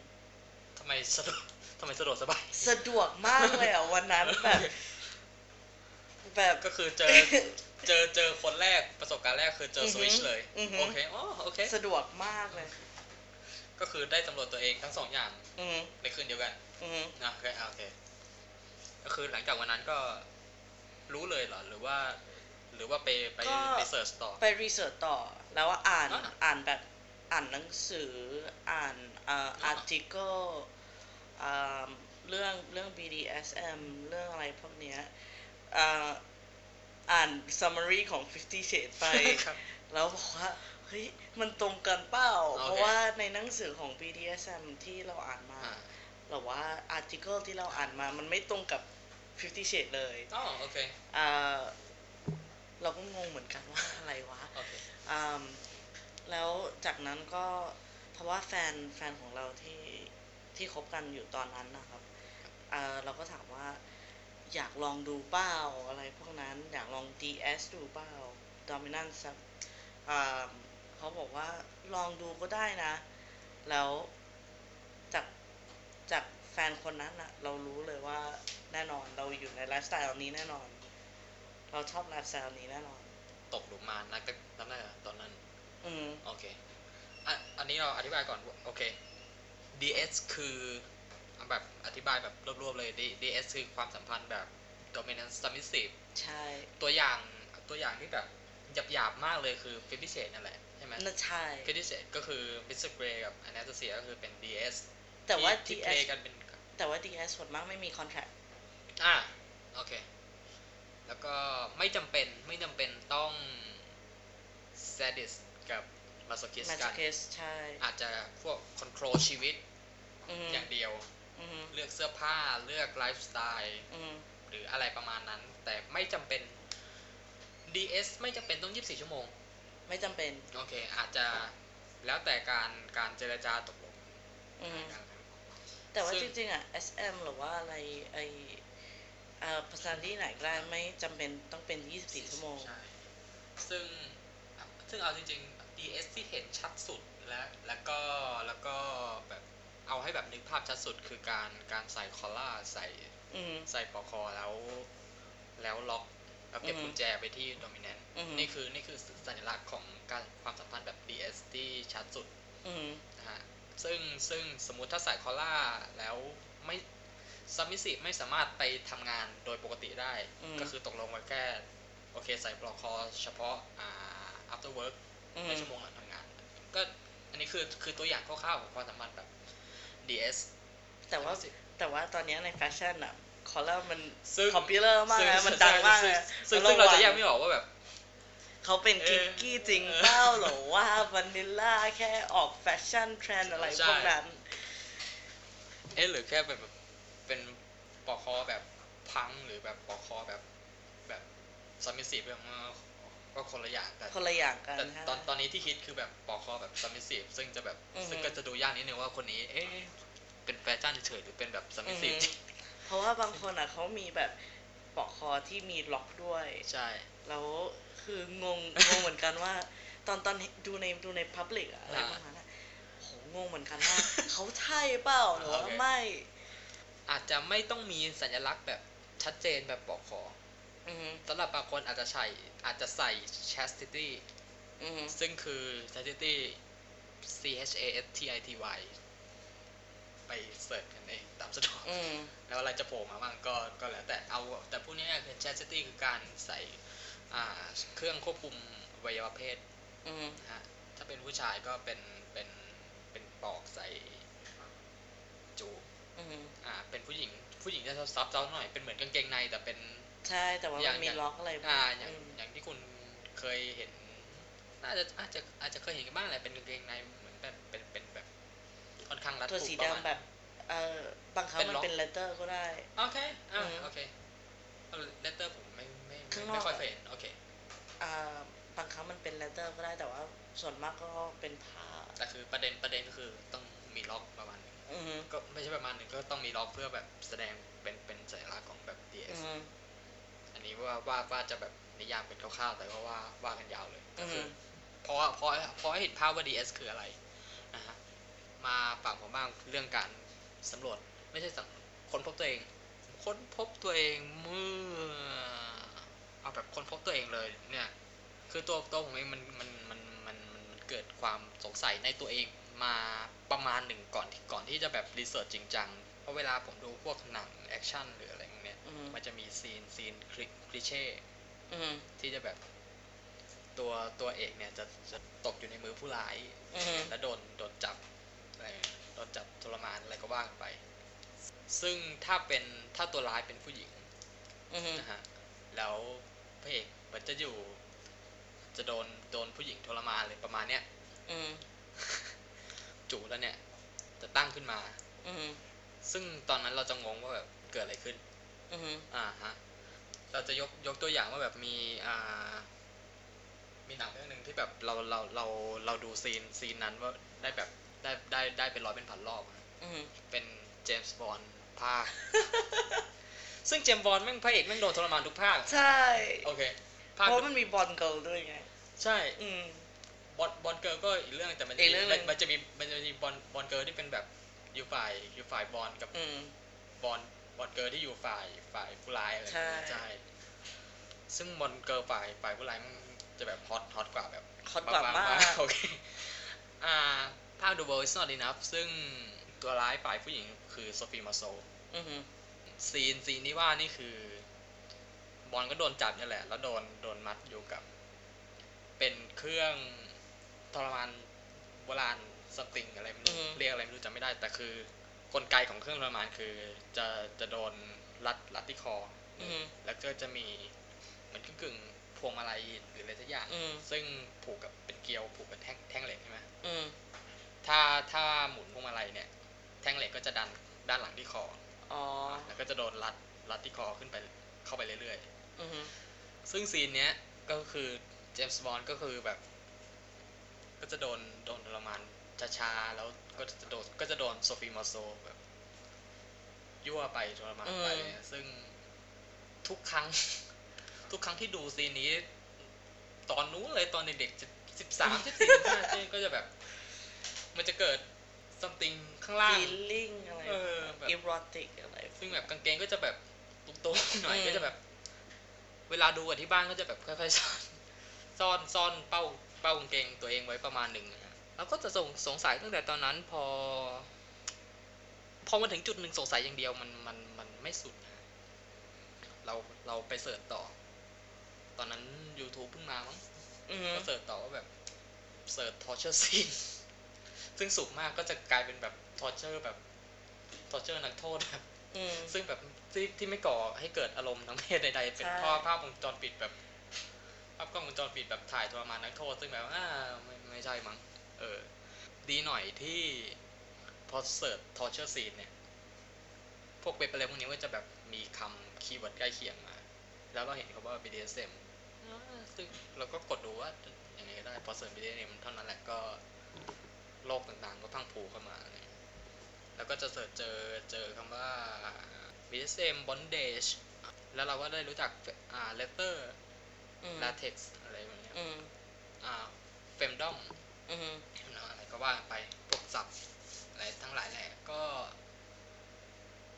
ทำไมสะดวกทำไมสะดวกสบายสะดวกมากเลยอ่ะวันนั้นแบบแบบก็คือเจอเจอเจอคนแรกประสบการณ์แรกคือเจอสวิตช์เลยโอเคอ๋อโอเคสะดวกมากเลยก็คือได้สำรวจตัวเองทั้งสองอย่างในคืนเดียวกันนะโอเคโอเคก็คือหลังจากวันนั้นก็รู้เลยเหรอหรือว่าหรือว่าไปไปรีเสิร์ชต่อไปรีเสิร์ชต่อแล้วว่าอ่านอ่านแบบอ่านหนังสืออ่านอ่าอาร์ติเคิลอ่าเรื่องเรื่อง บี ดี เอส เอ็ม เรื่องอะไรพวกเนี้ยอ่าอ่าน summary ของ Fifty Shades ไป แล้วบอกว่าเฮ้ยมันตรงกันเปล่า okay. เพราะว่าในหนังสือของ บี ดี เอส เอ็ม ที่เราอ่านมาหรือว่าอาร์ติเคิลที่เราอ่านมามันไม่ตรงกับ Fifty Shades เลยอ๋อโอเคอ่าเราก็งงเหมือนกันว่าอะไรวะ okay. อ่าแล้วจากนั้นก็เพราะว่าแฟนแฟนของเราที่ที่คบกันอยู่ตอนนั้นนะครับเอ่อเราก็ถามว่าอยากลองดูเปล่าอะไรพวกนั้นอยากลอง ดี เอส ดูเปล่า Dominance ครับเอ่อเขาบอกว่าลองดูก็ได้นะแล้วจากจากแฟนคนนั้นน่ะเรารู้เลยว่าแน่นอนเราอยู่ในไลฟ์สไตล์นี้แน่นอนเราชอบไลฟ์สไตล์นี้แน่นอนตกหลุมมานักตั้งแต่ตอนนั้นอืมโอเคอ่ะอันนี้เราอธิบายก่อนโอเค ดี เอส คือแบบอธิบายแบบรวบๆเลย ดี เอส คือความสัมพันธ์แบบ dominant submissive ใช่ตัวอย่างตัวอย่างที่แบบหยาบๆมากเลยคือ Fifty Shades นั่นแหละใช่มั้ยใช่ Fifty Shades ก็คือ Mister Grey กับ Anastasia ก็คือเป็น ดี เอส แต่ว่า ดี เอส กันเป็นแต่ว่า ดี เอส ส่วนมากไม่มี contract อ่ะโอเคแล้วก็ไม่จำเป็นไม่จำเป็นต้อง sadistกับมาโซคิสกันอาจจะพวกคอนโทรลชีวิตอย่างเดียวเลือกเสื้อผ้าเลือกไลฟ์สไตล์หรืออะไรประมาณนั้นแต่ไม่จำเป็น ดี เอส ไม่จำเป็นต้องยี่สิบสี่ชั่วโมงไม่จำเป็นโอเคอาจจะแล้วแต่การการเจรจาตกลงแต่ว่าจริงๆอ่ะ เอส เอ็ม หรือว่าอะไรไอ้เอ่อ personality ไหนก็ได้ไม่จำเป็นต้องเป็นยี่สิบสี่ชั่วโมงซึ่งซึ่งเอาจริงๆ ดี เอส ที่เห็นชัดสุดและแล้วก็แล้วก็แบบเอาให้แบบนึกภาพชัดสุดคือการการใส่คอลล่าใส่ใส่ปลอกคอแล้วแล้วล็อกแล้วเก็บกุญแจไปที่ Dominant นี่คือนี่คือสัญลักษณ์ของการความสัมพันธ์แบบ ดี เอส ที่ชัดสุดนะฮะซึ่งซึ่งสมมุติถ้าสายคอล่าแล้วไม่ซับมิสซีฟไม่สามารถไปทำงานโดยปกติได้ก็คือตกลงไว้แค่โอเคใส่บล็อกคอเฉพาะอ่า after work ในชั่วโมงหลังทำงานก็อันนี้คือคือตัวอย่างคร่าวๆของความสัมพันธ์แบบ ดี เอส แต่ว่าแต่ว่าตอนนี้ในแฟชั่นอ่ะคอล่ามันคอมพิวเตอร์มากนะมันดังมากนะซึ่งเราจะแยกไม่ออกว่าแบบเขาเป็นกิกกี้จริงเปล่าหรอว่าวานิลล่าแค่ออกแฟชั่นเทรนด์อะไรพวกนั้นเอ๊ะหรือแค่เป็นแบบเป็นปอคอแบบพังหรือแบบปอคอแบบแบบซัมมิสซีฟแบบก็คนละอย่างแต่คนละอย่างกันตอนตอนนี้ที่คิดคือแบบปอคอแบบซัมมิสซีฟซึ่งจะแบบซึ่งก็จะดูยากนิดนึงว่าคนนี้เอ๊ะเป็นแฟชั่นเฉยหรือเป็นแบบซัมมิสซีฟเพราะว่าบางคนอ่ะเขามีแบบปอคอที่มีล็อกด้วยใช่แล้วคืองงงงเหมือนกันว่าตอนตอนดูในดูในพับลิกอะไรประมาณนั้นโหงงเหมือนกันว่าเขาใช่เปล่าหรือว่าไม่อาจจะไม่ต้องมีสัญลักษณ์แบบชัดเจนแบบปอกคอสำหรับบางคนอาจจะใส่อาจจะใส่ chastity ซึ่งคือ chastity c h a s t i t y ไปเสิร์ชกันเองตามสะดวกแล้วอะไรจะโผล่มาบ้างก็ก็แล้วแต่เอาแต่พวกนี้คือ chastity คือการใส่เครื่องควบคุมอวัยวะเพศฮะถ้าเป็นผู้ชายก็เป็นเป็นเป็นปอกใส่จูอ่าเป็นผู้หญิงผู้หญิงจะซับซ้อนหน่อยเป็นเหมือนกางเกงในแต่เป็นใช่แต่ว่ามันมีล็อกอะไรอ่าอย่างอย่างที่คุณเคยเห็นน่าจะอาจจะอาจจะเคยเห็นกันบ้างแหละเป็นกางเกงในเหมือนแบบเป็นเป็นแบบค่อนข้างรัดกุมตัวสีดำแบบเออบางครั้งมันเป็นเลตเตอร์ก็ได้โอเคอ่าโอเคเลตเตอร์ผมไม่ไม่ค่อยเห็นโอเคอ่าบางครั้งมันเป็นเลตเตอร์ก็ได้แต่ว่าส่วนมากก็เป็นผ้าแต่คือประเด็นประเด็นก็คือต้องมีล็อกประมาณนึงก็ไม่ใช่ประมาณนึงก็ต้องมีล็อกเพื่อแบบแสดงเป็นเป็นสัญลักษณ์ของแบบ ดี เอส อันนี้ว่าว่าว่าจะแบบนิยามเป็นคร่าวๆแต่ก็ว่าว่ากันยาวเลยก็คือเพราะเพราะเพราะเห็นภาพว่า ดี เอส คืออะไรนะฮะมาฝากผมบ้างเรื่องการสำรวจไม่ใช่สังค้นพบตัวเองค้นพบตัวเองเมื่อเอาแบบคนพบตัวเองเลยเนี่ยคือตัวตัวผมเองมันมันมันมันมันเกิดความสงสัยในตัวเองมาประมาณหนึ่งก่อนที่ก่อนที่จะแบบรีเสิร์ชจริงจังเพราะเวลาผมดูพวกหนังแอคชั่นหรืออะไรอย่างเงี้ยมันจะมีซีนซีนคลิคลิเช่ที่จะแบบตัวตัวเอกเนี่ยจะจะตกอยู่ในมือผู้ร้ายแล้วโดนโดนจับอะไรโดนจับทรมานอะไรก็ว่ากันไปซึ่งถ้าเป็นถ้าตัวร้ายเป็นผู้หญิงนะฮะแล้วพระเอกมันจะอยู่จะโดนโดนผู้หญิงทรมานเลยประมาณเนี้ยจู่แล้วเนี่ยจะตั้งขึ้นมาซึ่งตอนนั้นเราจะงงว่าแบบเกิดอะไรขึ้นอ่าฮะเราจะยกยกตัวอย่างว่าแบบมีอ่ามีหนังเรื่องนึงที่แบบเราเราเราเราดูซีนซีนนั้นว่าได้แบบได้ได้ได้เป็นร้อยเป็นพันรอบเป็นเจมส์บอนด์ภาคซึ่งเจมส์บอนด์แม่งพระเอกแม่งโดนทรมานทุกภาคใช่โอเคเพราะมันมีบอนด์เกิร์ลด้วยไงใช่อืมบอนด์บอนด์เกิร์ลก็อีกเรื่องแต่มันมันจะมีมันจะมีบอนด์บอนด์เกิร์ลที่เป็นแบบอยู่ฝ่ายอยู่ฝ่ายบอนด์กับบอนด์บอนด์เกิร์ลที่อยู่ฝ่ายฝ่ายผู้ร้ายอะไรใช่ซึ่งบอนด์เกิร์ลฝ่ายฝ่ายผู้ร้ายมันจะแบบฮอตฮอตกว่าแบบฮอตกว่ามากโอเคอ่าภาค The World Is Not Enough ซึ่งตัวร้ายฝ่ายผู้หญิงคือโซฟีมาโซอือฮึซีนซีนที่ว่านี่คือบอนก็โดนจับนี่แหละแล้วโดนโดนมัดอยู่กับเป็นเครื่องทรมานโบราณสปริงอะไรไม่รู้เรียกอะไรไม่รู้จำไม่ได้แต่คือกลไกของเครื่องทรมานคือจะจะโดนรัดรัดที่คอแล้วก็จะมีเหมือนกึ่งกึ่งพวงมาลัยหรืออะไรสักอย่างซึ่งผูกกับเป็นเกลียวผูกกับแท่งแท่งเหล็กใช่ไหมถ้าถ้าหมุนพวงมาลัยเนี่ยแท่งเหล็กก็จะดันด้านหลังที่คอแล้วก็จะโดนรัดรัดที่คอขึ้นไปเข้าไปเรื่อยๆซึ่งซีนเนี้ยก็คือเจมส์บอนด์ก็คือแบบก็จะโดนโดนทรมานช้าๆแล้วก็จะโดนก็จะโดนโซฟีมอโซแบบยั่วไปทรมานไปซึ่งทุกครั้งทุกครั้งที่ดูซีนนี้ตอนนู้นเลยตอนเด็กๆสิบสามสิบสี่สิบห้าก็จะแบบมันจะเกิดsomething ข้างล่าง feeling อะไรเออแบบ erotic อะไรซึ่งแบบกางเกงก็จะแบบตุ้มๆหน่อยก็จะแบบเวลาดูกับที่บ้านก็จะแบบค่อยๆสอน ซ่อนซ่อนเป้าเป้ากางเกงตัวเองไว้ประมาณหนึ่งนะเราก็จะสงสงสัยตั้งแต่ตอนนั้นพอพอมาถึงจุดหนึ่งสงสัยอย่างเดียวมันมันมันไม่สุดเราเราไปเสิร์ชต่อตอนนั้น YouTube เพิ่งมามั้งก็เสิร์ชต่อว่าแบบเสิร์ช torture scene ซึ่งสุดมากก็จะกลายเป็นแบบ torture แบบ torture นักโทษแบบซึ่งแบบที่ที่ไม่ก่อให้เกิดอารมณ์ทางเพศใดๆเป็นเพราะภาพวงจรปิดแบบภาพกล้องวงจรปิดแบบถ่ายทรมานนักโทษซึ่งแบบอ่าไม่ไม่ใช่มั้งเออดีหน่อยที่พอเสิร์ช torture scene เนี่ยพวกเว็บอะไรพวกนี้ก็จะแบบมีคำคีย์เวิร์ดใกล้เคียงมาแล้วเราเห็นเขาว่า บี ดี เอส เอ็ม ซึ่งเราก็กดดูว่าอย่างไรก็ได้พอเสิร์ช บี ดี เอส เอ็ม เท่านั้นแหละก็โลกต่างๆก็พังผูเข้ามาแล้วก็จะเสิร์ชเจอเจอคำว่า บี ดี เอส เอ็ม bondage แล้วเราก็ได้รู้จักอ่า letter latex อะไรแบบนี้อ่า femdom อะไรก็ว่าไปพวกศัพท์อะไรทั้งหลายแหละก็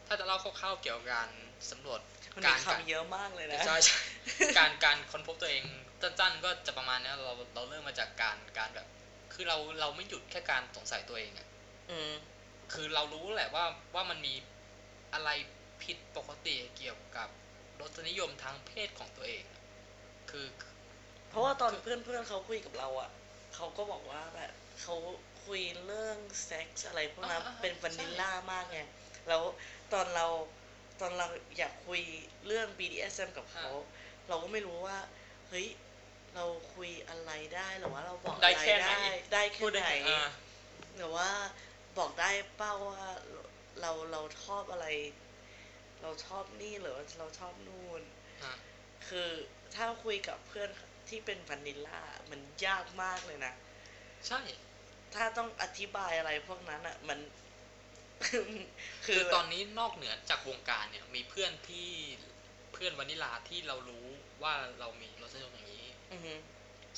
ถ้าจะเล่าคร่าวๆเกี่ยวกับการสำรวจการทำเยอะมากเลยนะใช่ๆการการค้นพบตัวเองจั้นๆก็จะประมาณนี้เราเราเริ่มมาจากการการแบบคือเราเราไม่หยุดแค่การสงสัยตัวเองอ่ะคือเรารู้แหละว่าว่ามันมีอะไรผิดปกติเกี่ยวกับรสนิยมทางเพศของตัวเองคือเพราะว่าตอนเพื่อนๆเขาคุยกับเราอ่ะเขาก็บอกว่าแบบเขาคุยเรื่องเซ็กซ์อะไรพวกนั้นเป็นวานิลล่ามากไงแล้วตอนเราตอนเราอยากคุยเรื่อง บี ดี เอส เอ็ม กับเขาเราก็ไม่รู้ว่าเฮ้ยเราคุยอะไรได้หรือว่าเราบอกอะไรได้ได้แค่ไหนหรือว่าบอกได้เป้าว่าเราเราชอบอะไรเราชอบนี่หรือว่าเราชอบนู่นคือถ้าคุยกับเพื่อนที่เป็นวานิลล่ามันยากมากเลยนะใช่ถ้าต้องอธิบายอะไรพวกนั้นอ่ะมันคือตอนนี้นอกเหนือจากวงการเนี่ยมีเพื่อนที่เพื่อนวานิลาที่เรารู้ว่าเรามีรสนิยมอย่างนี้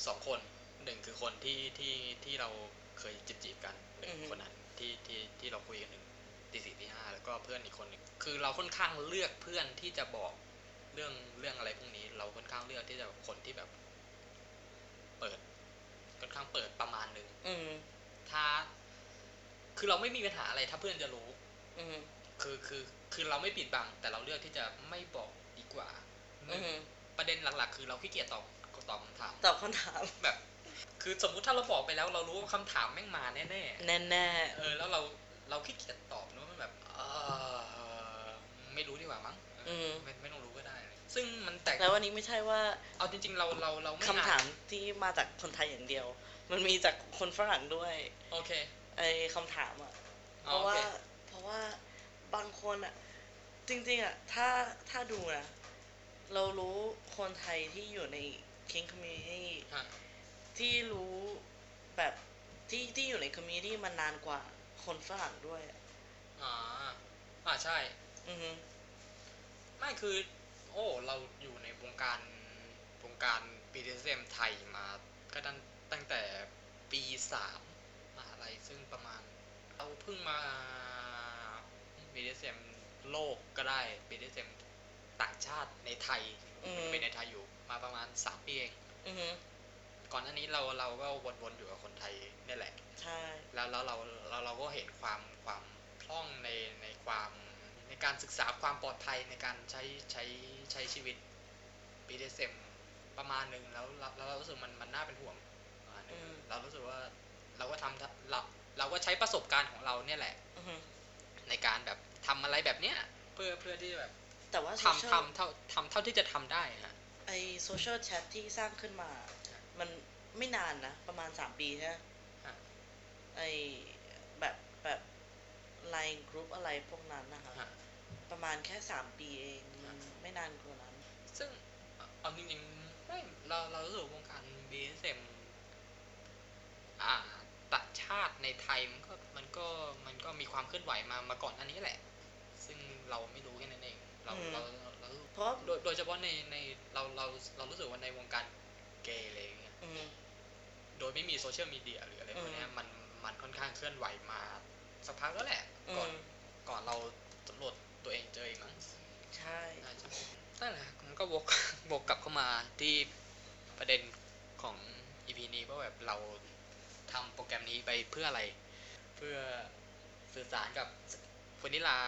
สองคนหนึ่งคือคนที่ที่ที่เราเคยจีบจีบกันหนึ่งคนนั้นที่ที่ที่เราคุยกันหนึ่งตีสี่ตีห้าแล้วก็เพื่อนอีกคนหนึ่งคือเราค่อนข้างเลือกเพื่อนที่จะบอกเรื่องเรื่องอะไรพวกนี้เราค่อนข้างเลือกที่จะคนที่แบบเปิดค่อนข้างเปิดประมาณนึงถ้าคือเราไม่มีปัญหาอะไรถ้าเพื่อนจะรู้คือคือคือเราไม่ปิดบังแต่เราเลือกที่จะไม่บอกดีกว่าประเด็นหลักๆคือเราขี้เกียจตอบตอบคำถามตอบคำถามแบบคือสมมุติถ้าเราบอกไปแล้วเรารู้ว่าคำถามแม่งมาแน่แน่แน่เออแล้วเราเราขี้เกียจตอบเนอะมันแบบเออไม่รู้ดีกว่ามั้งไม่ไม่ต้องรู้ก็ได้ซึ่งมันแตกแล้ววันนี้ไม่ใช่ว่าเอาจริงๆเราเราเราไม่คำถามที่มาจากคนไทยอย่างเดียวมันมีจากคนฝรั่งด้วยโอเคไอ้คำถามอ่ะเพราะว่าเพราะว่าบางคนอ่ะจริงๆอ่ะถ้าถ้าดูนะเรารู้คนไทยที่อยู่ใน King Community ที่รู้แบบที่ที่อยู่ใน Community มันนานกว่าคนฝรั่งด้วยอ๋ออ่าใช่อือฮึไม่คือโอ้เราอยู่ในวงการวงการ บี ดี เอส เอ็ม ไทยมาก็ตั้งแต่ปีสามซึ่งประมาณเราเพิ่งมา บี ดี เอส เอ็ม โลกก็ได้ บี ดี เอส เอ็ม ต่างชาติในไทยเป็นในไทยอยู่มาประมาณสามปีเองก่อนหน้านี้เราเราก็วนๆอยู่กับคนไทยนี่แหละใช่แล้วแล้วเราเราเราก็เห็นความความคล่องในในความในการศึกษาความปลอดภัยในการใช้ใช้ใช้ชีวิต บี ดี เอส เอ็ม ประมาณนึงแล้วแล้วเรารู้สึกมันมันน่าเป็นห่วงเรารู้สึกว่าเราก็ทำเราเราก็ใช้ประสบการณ์ของเราเนี่ยแหละ uh-huh. ในการแบบทำอะไรแบบเนี้ยเพื่อเพื่อที่แบบแต่ว่าทำทำเท่าทำเท่าที่จะทำได้ฮะไอโซเชียลแชทที่สร้างขึ้นมา uh-huh. มันไม่นานนะประมาณสามปีใช่ไหม uh-huh. ไอแบบแบบไลน์กรุ๊ปอะไรพวกนั้นนะคะ uh-huh. ประมาณแค่สามปีเอง uh-huh. ไม่นานกว่านั้นซึ่งเอาจริงๆไม่เราเรารู้สึกวงการ บี เอส เอ็ม อ่าต่างชาติในไทยมันก็มันก็มันก็มีความเคลื่อนไหวมามาก่อนอันนี้แหละซึ่งเราไม่รู้แค่นั้นเองเราเราเราเพราะโดยโดยเฉพาะในในเราเราเรารู้สึกว่าในวงการเกย์อะไรอย่างเงี้ยโดยไม่มีโซเชียลมีเดียหรืออะไรพวกนี้มันมันค่อนข้างเคลื่อนไหวมาสักพักแล้วแหละก่อนก่อนเราสำรวจตัวเองเจอมั้งใช่นั่นแหละมันก็วกวกกลับเข้ามาที่ประเด็นข ของ อี พี นี้ว่าแบบเราทำโปรแกรมนี้ไปเพื่ออะไรเพื่อสื่อสารกับคนนิลา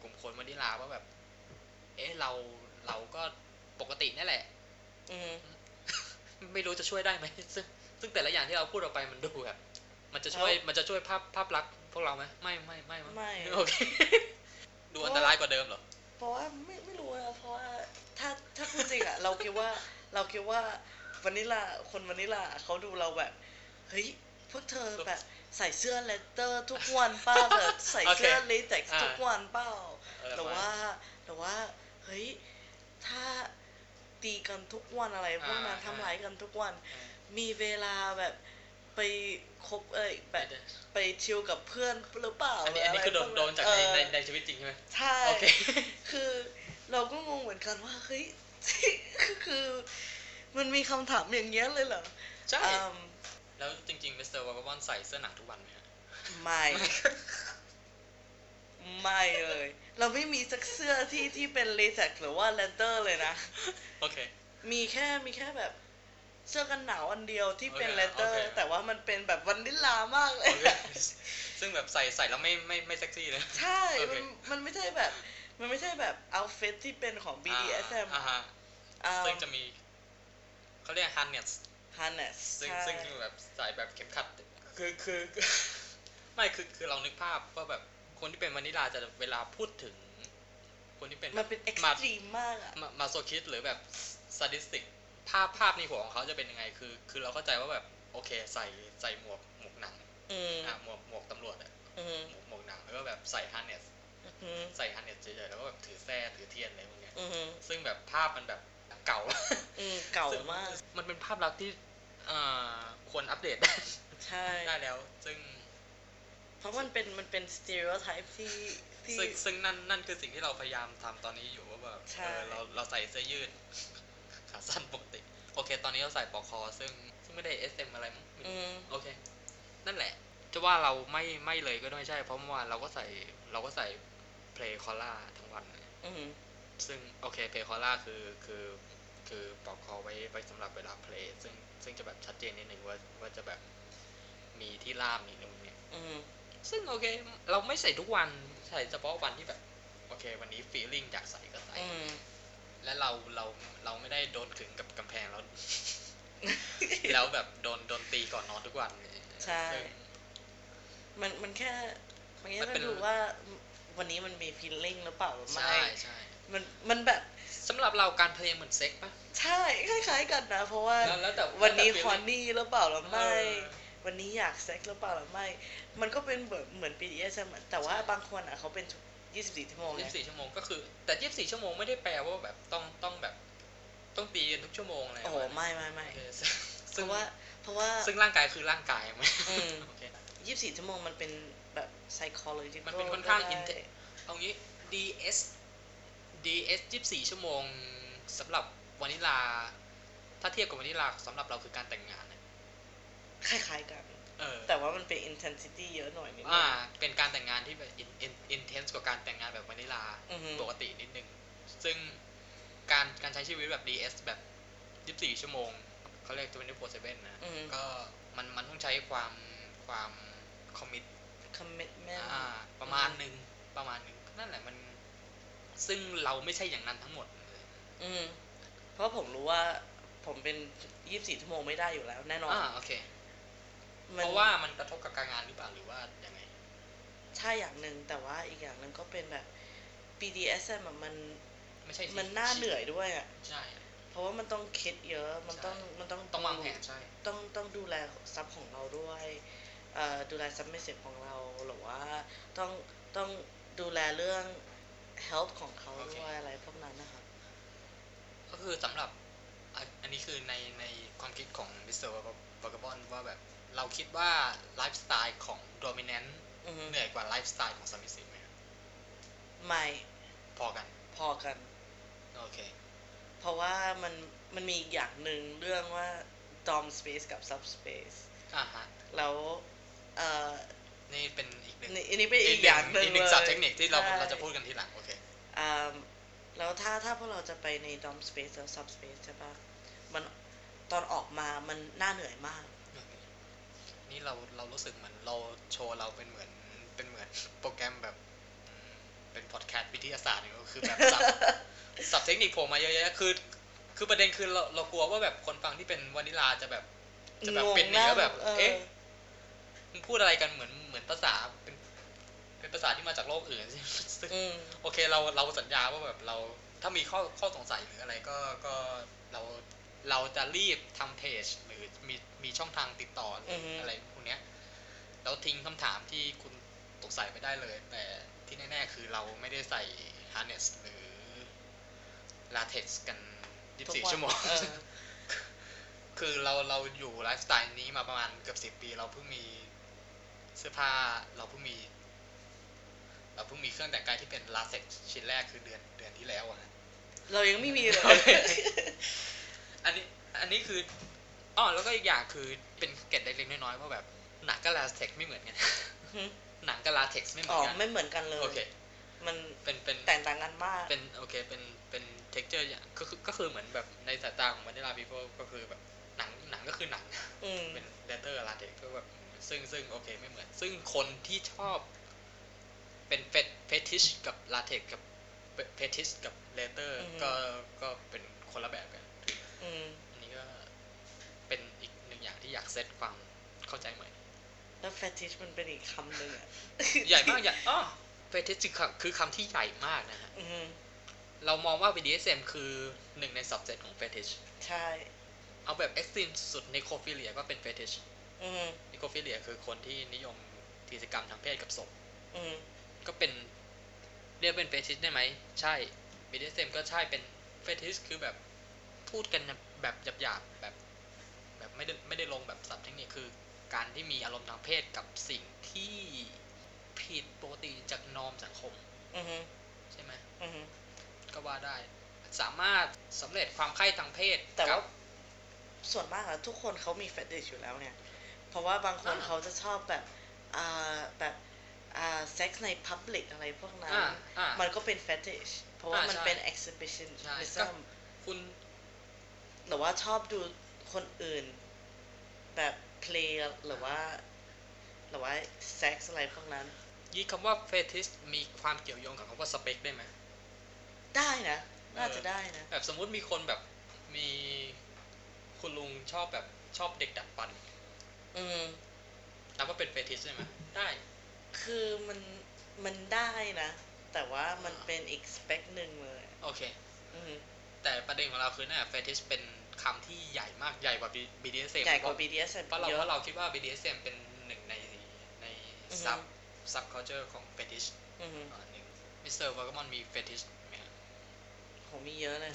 กลุ่มคนคนนิลาว่าแบบเอ๊ะเราเราก็ปกตินั่นแหละอืม ไม่รู้จะช่วยได้ไหมซึ่งซึ่งแต่ละอย่างที่เราพูดออกไปมันดูแบบมันจะช่วยมันจะช่วยภาพภาพลักษณ์พวกเราไหมไม่ไม่ไม่ไม่โอเคดูอันตรายกว่าเดิมเหรอเพราะว่าไม่ไม่รู้นะเพราะว่าถ้าถ้าพูดจริงอ่ะ เราคิดว่าเราคิดว่าวานิลาคนวานิลาเขาดูเราแบบเฮ้ยพวกเธอแบบใส่เสื้อเลเตอร์ทุกวันเปล่าแบบใส่เสื้อเลเต็กซ์ทุกวันเปล่าแต่ว่าแต่ว่าเฮ้ยถ้าตีกันทุกวันอะไรพวกนั้นทำร้ายกันทุกวันมีเวลาแบบไปคบเอ้ยแบบไปชิลกับเพื่อนหรือเปล่าอะไรอันนี้คือโดนจากในในชีวิตจริงใช่ไหมใช่คือเราก็งงเหมือนกันว่าเฮ้ยคือมันมีคำถามอย่างเงี้ยเลยเหรอใช่แล้วจริงๆมิสเตอร์วากาบอนใส่เสื้อหนังทุกวันไหมฮะไม่ไม่เลยเราไม่มีสักเสื้อที่ที่เป็นเลเท็กซ์หรือว่าเลเตอร์เลยนะโอเคมีแค่มีแค่แบบเสื้อกันหนาวอันเดียวที่ okay, เป็นเลเตอร์ okay. แต่ว่ามันเป็นแบบวานิลามากเลย okay. ซึ่งแบบใส่ใส่แล้วไม่ไม่ไม่เซ็กซี่เลยใช่ okay. มันมันไม่ใช่แบบมันไม่ใช่แบบเอาท์ฟิตที่เป็นของ บี ดี เอส เอ็ม อ่าฮะซึ่งจะมีเขาเรียก harness harness ซึ่งซึ่งแบบใส่แบบเข็มขัดคือคือไม่คือคือเรานึกภาพว่าแบบคนที่เป็นวานิลาจะเวลาพูดถึงคนที่เป็นมันเป็นเอ็กซ์ตรีมมากอะมาโซคิสหรือแบบซาดิสติกภาพภาพในหัวของเขาจะเป็นยังไงคือคือเราเข้าใจว่าแบบโอเคใส่ใส่หมวกหมวกหนังอ่าหมวกหมวกตำรวจอ่ะหมวกหนังแล้วก็แบบใส่ฮาร์เนสใส่ฮาร์เนสเฉยๆแล้วก็แบบถือแส้ถือเทียนอะไรพวกเนี้ยซึ่งแบบภาพมันแบบเก่าเก่ามากมันเป็นภาพลักษณ์ที่อ่าควรอัปเดตใช่ได้แล้วซึ่งเพราะมันเป็นมันเป็นสเตอริโอไทป์ที่ซึ่งซึ่งนั่นนั่นคือสิ่งที่เราพยายามทำตอนนี้อยู่ว่าแบบเราเราใส่เสื้อยืดสั้นปกติโอเคตอนนี้เราใส่ปอกคอซึ่งซึ่งไม่ได้ เอส เอ็ม อะไรมั้งโอเคนั่นแหละจะว่าเราไม่ไม่เลยก็ไม่ใช่เพราะเมื่อวานเราก็ใส่เราก็ใส่เพลคอล่าทั้งวันซึ่งโอเคเพลคอล่าคือคือคือปอกคอไว้ไว้สำหรับเวลาเพลซึ่งซึ่งจะแบบชัดเจนนิดนึงว่าว่าจะแบบมีที่ล่ามมีอะไรเงี้ยซึ่งโอเคเราไม่ใส่ทุกวันใส่เฉพาะวันที่แบบโอเควันนี้ฟีลลิ่งอยากใส่ก็ใส่และเราเราเราไม่ได้โดนขึงกับกำแพงแล้ว แล้วแบบโดนโดนตีก่อนนอนทุกวันใช่มันมันแค่มันแค่ไม่รู้ว่าวันนี้มันมีฟีลลิ่งหรือเปล่าหรือไม่ใช่ใช่มันมันแบบสำหรับเราการเพลงเหมือนเซ็กป่ะใช่คล้ายๆกันนะเพราะว่าวันนี้คอนนี่หรือเปล่าหรือไม่วันนี้อยากเซ็กหรือเปล่าหรือไม่มันก็เป็นแบบเหมือน บี ดี เอส เอ็ม แต่ว่าบางคนอ่ะเขาเป็นยี่สิบสี่ชั่วโมงยี่สิบสี่ชั่วโมงก็คือแต่ยี่สิบสี่ชั่วโมงไม่ได้แปลว่าแบบต้องต้องแบบต้องตีกันทุกชั่วโมงอะไรโอ้โหไม่ไม่ไม่เพราะว่าเพราะว่าซึ่งร่างกายคือร่างกายมันโอเคยี่สิบสี่ชั่วโมงมันเป็นแบบ psychology มันเป็นค่อนข้างอินเทนส์เอางี้ ดี เอส ดี เอส ยี่สิบสี่ชั่วโมงสำหรับวานิลาถ้าเทียบกับวานิลาสำหรับเราคือการแต่งงานคล้ายๆกันแต่ว่ามันเป็น intensity เยอะหน่อยนิดนึงอ่าเป็นการแต่งงานที่แบบ intense กว่าการแต่งงานแบบวานิลาปกตินิดนึงซึ่งการการใช้ชีวิตแบบ ดี เอส แบบยี่สิบสี่ชั่วโมงเขาเรียกยี่สิบสี่ชั่วโมงนะก็มันมันต้องใช้ความความ commit commitment อ่าประมาณนึงประมาณนึงนั่นแหละมันซึ่งเราไม่ใช่อย่างนั้นทั้งหมดเลยอืมเพราะผมรู้ว่าผมเป็นยี่สิบสี่ชั่วโมงไม่ได้อยู่แล้วแน่นอนอ่าโอเคเพราะว่ามันกระทบกับการงานหรือเปล่าหรือว่ายังไงใช่อย่างนึงแต่ว่าอีกอย่างนึงก็เป็นแบบ บี ดี เอส เอ็ม อ่ะมันไม่ใช่มันน่าเหนื่อยด้วยอ่ะใช่เพราะว่ามันต้องคิดเยอะมันต้องมันต้องต้องวางแผนใช่ต้องต้องดูแลทรัพย์ของเราด้วยเอ่อดูแลทรัพย์ไม่เสร็จของเราหรือว่าต้องต้องดูแลเรื่อง health ของเขาด้วยอะไรพวกนั้นนะคะก็คือสำหรับอันนี้คือในในความคิดของมิสเตอร์วากาบอนด์ว่าแบบเราคิดว่าไลฟ์สไตล์ของ dominant เหนื่อยกว่าไลฟ์สไตล์ของ submissive มั้ยไม่พอกันพอกันโอเคเพราะว่ามันมันมีอย่างหนึ่งเรื่องว่า dom space กับ sub space อ่าฮะแล้วเอ่อนี่เป็นอีกนึงอันนี้เป็นอีกอย่างนึงอีกศัพท์เทคนิคที่เราเราจะพูดกันทีหลังโอเคอ่าแล้วถ้าถ้าพวกเราจะไปใน dom space แล้ว sub space ใช่ป่ะมัน ตอนออกมามันน่าเหนื่อยมากนี่เราเรารู้สึกเหมือนเราโชว์เราเป็นเหมือนเป็นเหมือนโปรแกรมแบบเป็นพอดแคสต์วิทยาศาสตร์เนี่ยก็คือแบบสับสับเทคนิคผมมาเยอะๆคือคือประเด็นคือเราเรากลัวว่าแบบคนฟังที่เป็นวานิลาจะแบบจะแบบเป็นเนื้อแบบเอ๊ะมันพูดอะไรกันเหมือนเหมือนภาษาเป็นเป็นภาษาที่มาจากโลกอื่นซึ่งโอเคเราเราสัญญาว่าแบบเราถ้ามีข้อข้อสงสัยหรืออะไรก็ก็เราเราจะรีบทำเพจหรือมีมีช่องทางติดต่ออะไรพวกเนี้ยแล้วทิ้งคำถามที่คุณสงสัยไปได้เลยแต่ที่แน่ๆคือเราไม่ได้ใส่ harness หรือ latex กันยี่สิบสี่ชั่วโมง คือเราเราอยู่ไลฟ์สไตล์นี้มาประมาณเกือบสิบปีเราเพิ่งมีเสื้อผ้าเราเพิ่งมีเราเพิ่งมีเครื่องแต่งกายที่เป็น latex ชิ้นแรกคือเดือนเดือนที่แล้วอ่ะเรายังไม่มีเลย อันนี้อันนี้คืออ๋อแล้วก็อีกอย่างคือเป็นเกร็ดเล็กๆน้อยๆว่าแบบหนังกับ latex ไม่เหมือนกัน หนังกับลาเท็กซ์ไม่เหมือนกันอ๋อไม่เหมือนกันเลย okay. มันเป็นเป็นแตกต่างกันมากเป็นโอเคเป็นเป็นเท็กเจอร์อย่างก็คือก็คือเหมือนแบบในสายตาของวานิลลาพีเพิลก็คือแบบหนังหนังก็คือหนังเป็นแรตเตอร์ลาเท็กซ์ก็แบบซึ่งซึ่งโอเคไม่เหมือนซึ่งคนที่ชอบเป็นเฟทเฟทิชกับลาเท็กซ์กับเฟทิชกับแรตเตอร์ก็ก็เป็นคนละแบบกันอันนี้ก็เป็นอีกหนึ่งอย่างที่อยากเซตความเข้าใจใหม่แล้ว fetish มันเป็นอีกคำหนึ่งอ่ะใหญ่มากใหญ่อ๋อ fetish คือคำที่ใหญ่มากนะฮะเรามองว่า บี ดี เอส เอ็ม คือหนึ่งใน subset ของ fetish ใช่เอาแบบ extreme สุด necrophilia ก็เป็น fetish necrophilia คือคนที่นิยมกิจกรรมทางเพศกับศพก็เป็นเรียกเป็น fetish ได้ไหมใช่ บี ดี เอส เอ็ม ก็ใช่เป็น fetish คือแบบพูดกันแบบหยาบๆแบบแบบไม่ได้ไม่ได้ลงแบบศัพท์เทคนิคคือการที่มีอารมณ์ทางเพศกับสิ่งที่ผิดปกติจากนอร์มสังคมใช่ไหมก็ว่าได้สามารถสำเร็จความใคร่ทางเพศแต่ว่าส่วนมากแล้วทุกคนเขามีเฟติชอยู่แล้วเนี่ยเพราะว่าบางคนเขาจะชอบแบบอ่าแบบอ่าเซ็กซ์ในพับลิกอะไรพวกนั้นมันก็เป็นเฟติชเพราะว่ามันเป็นเอ็กซิบิชันนิซึมคุณหรือว่าชอบดูคนอื่นแบบplay หรือว่าหรือว่า sex อะไรพวกนั้นยี่คำว่า fetish มีความเกี่ยวโยงกับคำว่า spec ได้ไหมได้นะน่าจะได้นะแบบสมมุติมีคนแบบมีคุณลุงชอบแบบชอบเด็กดัดฟันอืมนับว่าเป็น fetish ได้ไหมได้คือมันมันได้นะแต่ว่ามันเป็นอีก spec หนึ่งเลยโอเคอืมแต่ประเด็นของเราคือเนี่ย fetish เป็นคำที่ใหญ่มากใหญ่กว่า บี ดี เอส เอ็ม ใหญ่กว่า บี ดี เอส เอ็ม เพราะเราเพราะเราคิดว่า บี ดี เอส เอ็ม เป็นหนึ่งในใน sub sub culture ของ fetish อือฮึหนึ่งมิสเตอร์วากามอนมี fetish มั้ยฮะโหมีเยอะนะ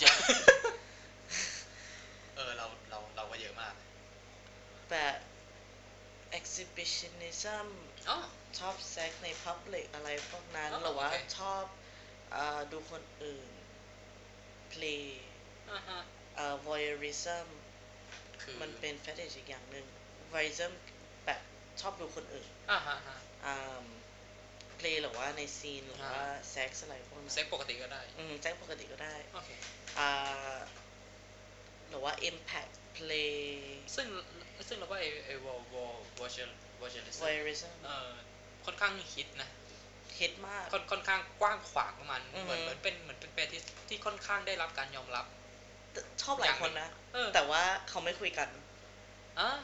เออเราเราเราก็เยอะมากแต่ exhibitionism อ๋อชอบ sex ใน public อะไรพวกนั้นหรือว่าชอบเอ่อดูคนอื่น play อ่าฮะเอ่อ voyeurism มันเป็น fetish อีกอย่างนึง voyeurism แบบชอบดูคนอื่นอ่าฮะๆอ่า play หรือว่าในซีนหรือว่า sex อะไรพวกนั้น sex ปกติก็ได้อืม sex ปกติก็ได้โอเคอ่าหรือว่า impact play ซึ่งซึ่งเราว่าไอ้ไอ้ voyeurism เอ่อค่อนข้างฮิตนะฮิตมากค่อนข้างกว้างขวางประมาณเหมือนเหมือนเป็นเหมือนเป็น fetish ที่ค่อนข้างได้รับการยอมรับชอบหลายคนนะแต่ว่าเขาไม่คุยกัน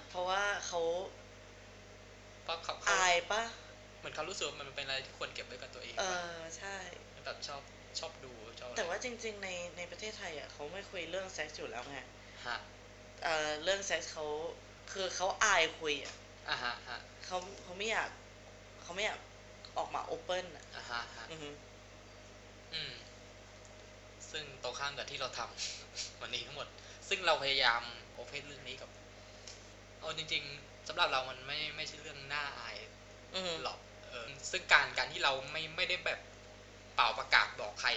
เพราะว่าเขาอายป่ะเหมือนเขารู้สึกมันเป็นอะไรที่ควรเก็บไว้กับตัวเองเออใช่แบบชอบชอบดูชอบแต่ว่าจริงๆในในประเทศไทยอ่ะเขาไม่คุยเรื่องเซ็กซ์อยู่แล้วไงฮะเอ่อเรื่องเซ็กซ์เขาคือเขาอายคุยอ่ะอ่าฮะเขาเขาไม่อยากเขาไม่อยากออกมาโอเพ่นอ่ะอ่าฮะอืออืมซึ่งตรงข้ามกับที่เราทำวันนี้ทั้งหมดซึ่งเราพยายามโอเพนเรื่องนี้กับเอาจริงๆสำหรับเรามันไม่ไม่ใช่เรื่องน่าอายหรอกเออซึ่งการการที่เราไม่ไม่ได้แบบเป่าประกาศบอกใคร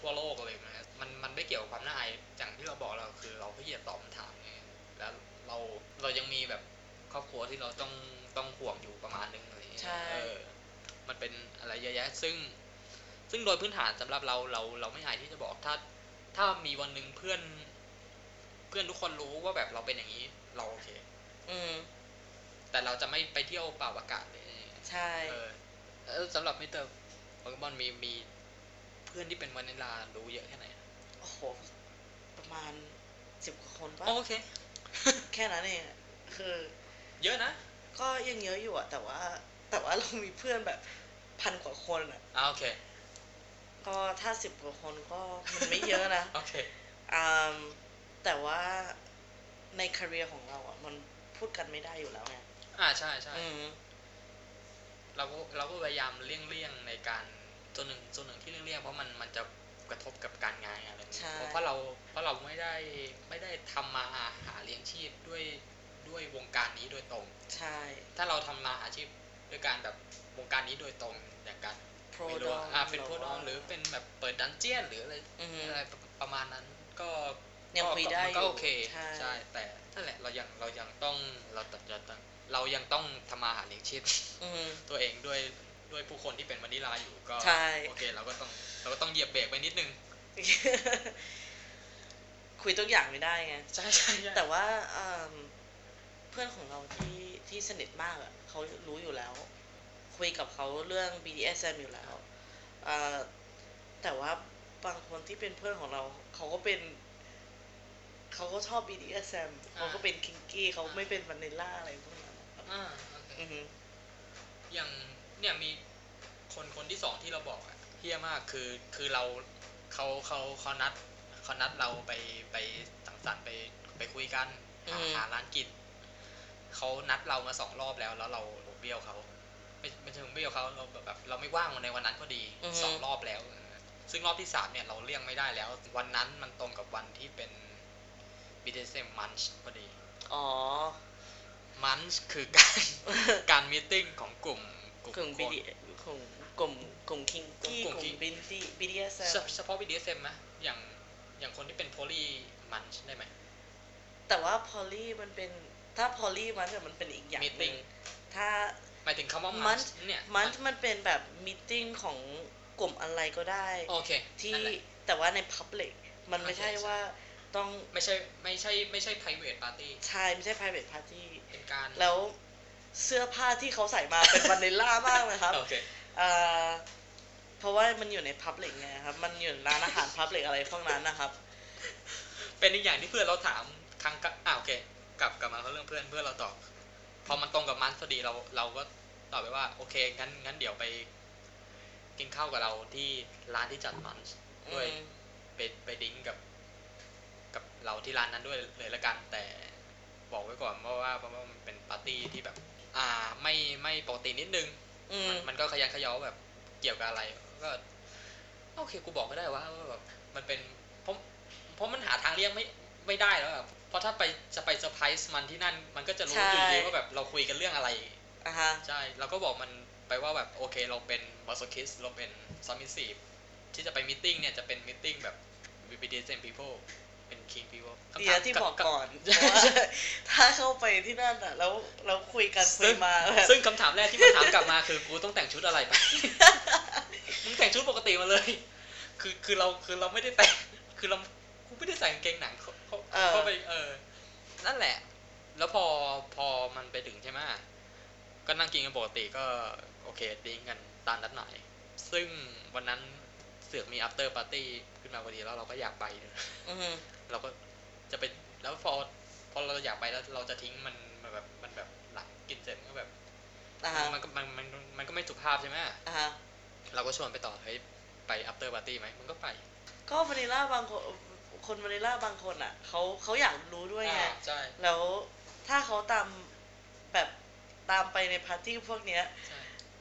ทั่วโลกเลยนะมันมันไม่เกี่ยวกับความน่าอายอย่างที่เราบอกเราคือเราพยายามตอบคำถามไงแล้วเราเรายังมีแบบครอบครัวที่เราต้องต้องห่วงอยู่ประมาณนึงอะไรอย่างเงี้ยเออมันเป็นอะไรเยอะแยะซึ่งซึ่งโดยพื้นฐานสำหรับเราเราเราไม่อายที่จะบอกถ้าถ้ามีวันนึงเพื่อน พื่อนทุกคนรู้ว่าแบบเราเป็นอย่างนี้เราโอเคอืมแต่เราจะไม่ไปเที่ยวเป่าอากาศเลยใช่เออแล้วสำหรับมิสเตอร์โปเกมอนมีมีเพื่อนที่เป็นวานิลารู้เยอะแค่ไหนโอ้โหประมาณสิบกว่าคนป่ะโอเคแค่นั้นเองคือเยอะนะก็ยังเยอะอยู่อะแต่ว่าแต่ว่าเรามีเพื่อนแบบพันกว่าคนอะอ่าโอเคก็ถ้าสิบกว่าคนก็มันไม่เยอะนะโอเคอ่าแต่ว่าในคาเรียร์ของเราอะมันพูดกันไม่ได้อยู่แล้วไงอ่าใช่ใช่เราก็เราก็พยายามเลี่ยงๆในการส่วนหนึ่งส่วนหนึ่งที่เลี่ยงๆเพราะมันมันจะกระทบกับการงานอะไรอย่างเงี้ยเพราะเราเพราะเราไม่ได้ไม่ได้ทำมาหาเลี้ยงชีพด้วยด้วยวงการนี้โดยตรงใช่ถ้าเราทำมาหาชีพด้วยการแบบวงการนี้โดยตรงอย่างการไม่รู้อ่าเป็นโพดอนหรือเป็นแบบเปิดดันเจี้ยนหรืออะไรอะไรประมาณนั้นก็ยังคุยได้ก็โอเคใช่แต่นั่นแหละเรายังเรายังต้องเราตัดจะต้องเรายังต้องทำมาหาเลี้ยงชีพตัวเองด้วยด้วยผู้คนที่เป็นวานิลาอยู่ก็โอเคเราก็ต้องเราก็ต้องเหยียบเบรกไปนิดนึงคุยทุกอย่างไม่ได้ไงใช่ใช่แต่ว่าเพื่อนของเราที่ที่สนิทมากอ่ะเขารู้อยู่แล้วคุยกับเขาเรื่อง บี ดี เอส เอ็ม อยู่แล้วแต่ว่าบางคนที่เป็นเพื่อนของเราเขาก็เป็นเขาก็ชอบ บี ดี เอส เอ็ม เขาก็เป็นคิงกี้เขาไม่เป็นวานิลาอะไรพวกนั้นอ่าอืออย่างเนี่ยมีคนคนที่สองที่เราบอกอะเฮี้ยมากคือคือเราเขาเขาเขานัดเขานัดเราไปไปสังสรรค์ไปไปคุยกันหาร้านกินเขานัดเรามาสองรอบแล้วแล้วเราเบี้ยวเขาไม่ไม่ถึงเบี้ยวเขาเราแบบเราไม่ว่างในวันนั้นพอดีสองรอบแล้วซึ่งรอบที่สามเนี่ยเราเลี่ยงไม่ได้แล้ววันนั้นมันตรงกับวันที่เป็น บี ดี เอส เอ็ม Munch พอดีอ๋อ Munch คือการการมีตติ้งของกลุ่มกลุ่ม บี ดี ของกลุ่มกลุ่มคิงกี้กลุ่ม บี ดี เอส เอ็ม เฉพาะ บี ดี เอส เอ็ม มั้ยอย่างอย่างคนที่เป็นโพลีมันได้มั้ยแต่ว่าโพลีมันเป็นถ้าโพลีมันเนี่ยมันเป็นอีกอย่างนึงถ้าหมายถึงคำว่ามันเนี่ยมันมันเป็นแบบมีตติ้งของกลุ่มอะไรก็ได้ที่แต่ว่าใน public มันไม่ใช่ว่าต้องไม่ใช่ไม่ใช่ไม่ใช่ private party ใช่ไม่ใช่ private party เป็นการแล้วเสื้อผ้าที่เขาใส่มาเป็นวานิลล่ามากนะครับ okay. เพราะว่ามันอยู่ในพับลิกไงครับมันอยู่ร้านอาหารพับลิกอะไรพวกนั้นนะครับ เป็นอีกอย่างที่เพื่อนเราถามครั้งก็อ้าวโอเคกลับกลับมาเขาเรื่องเพื่อนเพื่อนเราตอบพอมันตรงกับมันพอดีเราเราก็ตอบไปว่าโอเคงั้นงั้นเดี๋ยวไปกินข้าวกับเราที่ร้านที่จัดมันด้วยไปไปดิ้งกับกับเราที่ร้านนั้นด้วยเลยละกันแต่บอกไว้ก่อนเพราะว่าเพราะว่ามันเป็นปาร์ตี้ที่แบบอ่าไม่ไม่ปกตินิดนึง ม, มันก็ขยันขยอแบบเกี่ยวกับอะไรก็โอเคกูบอกก็ได้ว่าแบบมันเป็นเพราะเพราะมันหาทางเลี่ยงไม่ไม่ได้แล้วแบบเพราะถ้าไปจะไปเซอร์ไพรส์มันที่นั่นมันก็จะรู้อยู่ดีว่าแบบเราคุยกันเรื่องอะไรอ่าฮะใช่เราก็บอกมันไปว่าแบบโอเคเราเป็นมาโซคิสเราเป็นซัมมิสซีฟที่จะไปมีตติ้งเนี่ยจะเป็นมีตติ้งแบบ บี ดี เอส เอ็ม peopleเป็นคิงพี่ว่าเดี๋ยวที่บอกก่อนถ้าเข้าไปที่นั่นอ่ะแล้วแล้วคุยกันคุยมาซึ่งคำถามแรกที่มันถามกลับมาคือกูต้องแต่งชุดอะไรไปมึงแต่งชุดปกติมาเลยคือคือเราคือเราไม่ได้แต่งคือเรากูไม่ได้ใส่กางเกงหนังเข้าไปเออนั่นแหละแล้วพอพอมันไปถึงใช่ไหมก็นั่งกินกันปกติก็โอเคดิ้งกันตามนัดหมายซึ่งวันนั้นเสือกมี after party ขึ้นมาพอดีแล้วเราก็อยากไปเราก็จะไปแล้วพอพอเราอยากไปแล้วเราจะทิ้งมันมันแบบมันแบบหลังกินเสร็จก็แบบมันก็มันมันมันก็ไม่สุภาพใช่ไหมเราก็ชวนไปต่อเฮ้ยไป after party ไหมมันก็ไปก็วานิลล่าบางคนคนวานิลล่าบางคนอ่ะเขาเขาอยากรู้ด้วยไงแล้วถ้าเขาตามแบบตามไปในปาร์ตี้พวกเนี้ย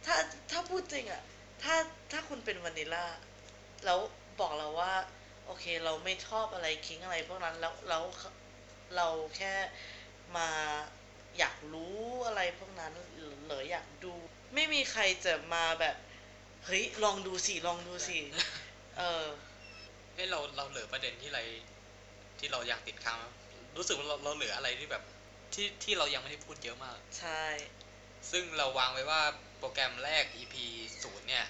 ถ้าถ้าพูดจริงอ่ะถ้าถ้าคุณเป็นวานิลล่าแล้วบอกเราว่าโอเคเราไม่ชอบอะไรคิงอะไรพวกนั้นแล้วเราเราแค่มาอยากรู้อะไรพวกนั้นหรืออยากดูไม่มีใครจะมาแบบเฮ้ยลองดูสิลองดูสิเออเอ้เราเราเหลือประเด็นที่อะไรที่เราอยากติดค้างรู้สึกว่าเราเราเหลืออะไรที่แบบที่ที่เรายังไม่ได้พูดเยอะมากใช่ซึ่งเราวางไว้ว่าโปรแกรมแรก อี พี ศูนย์เนี่ย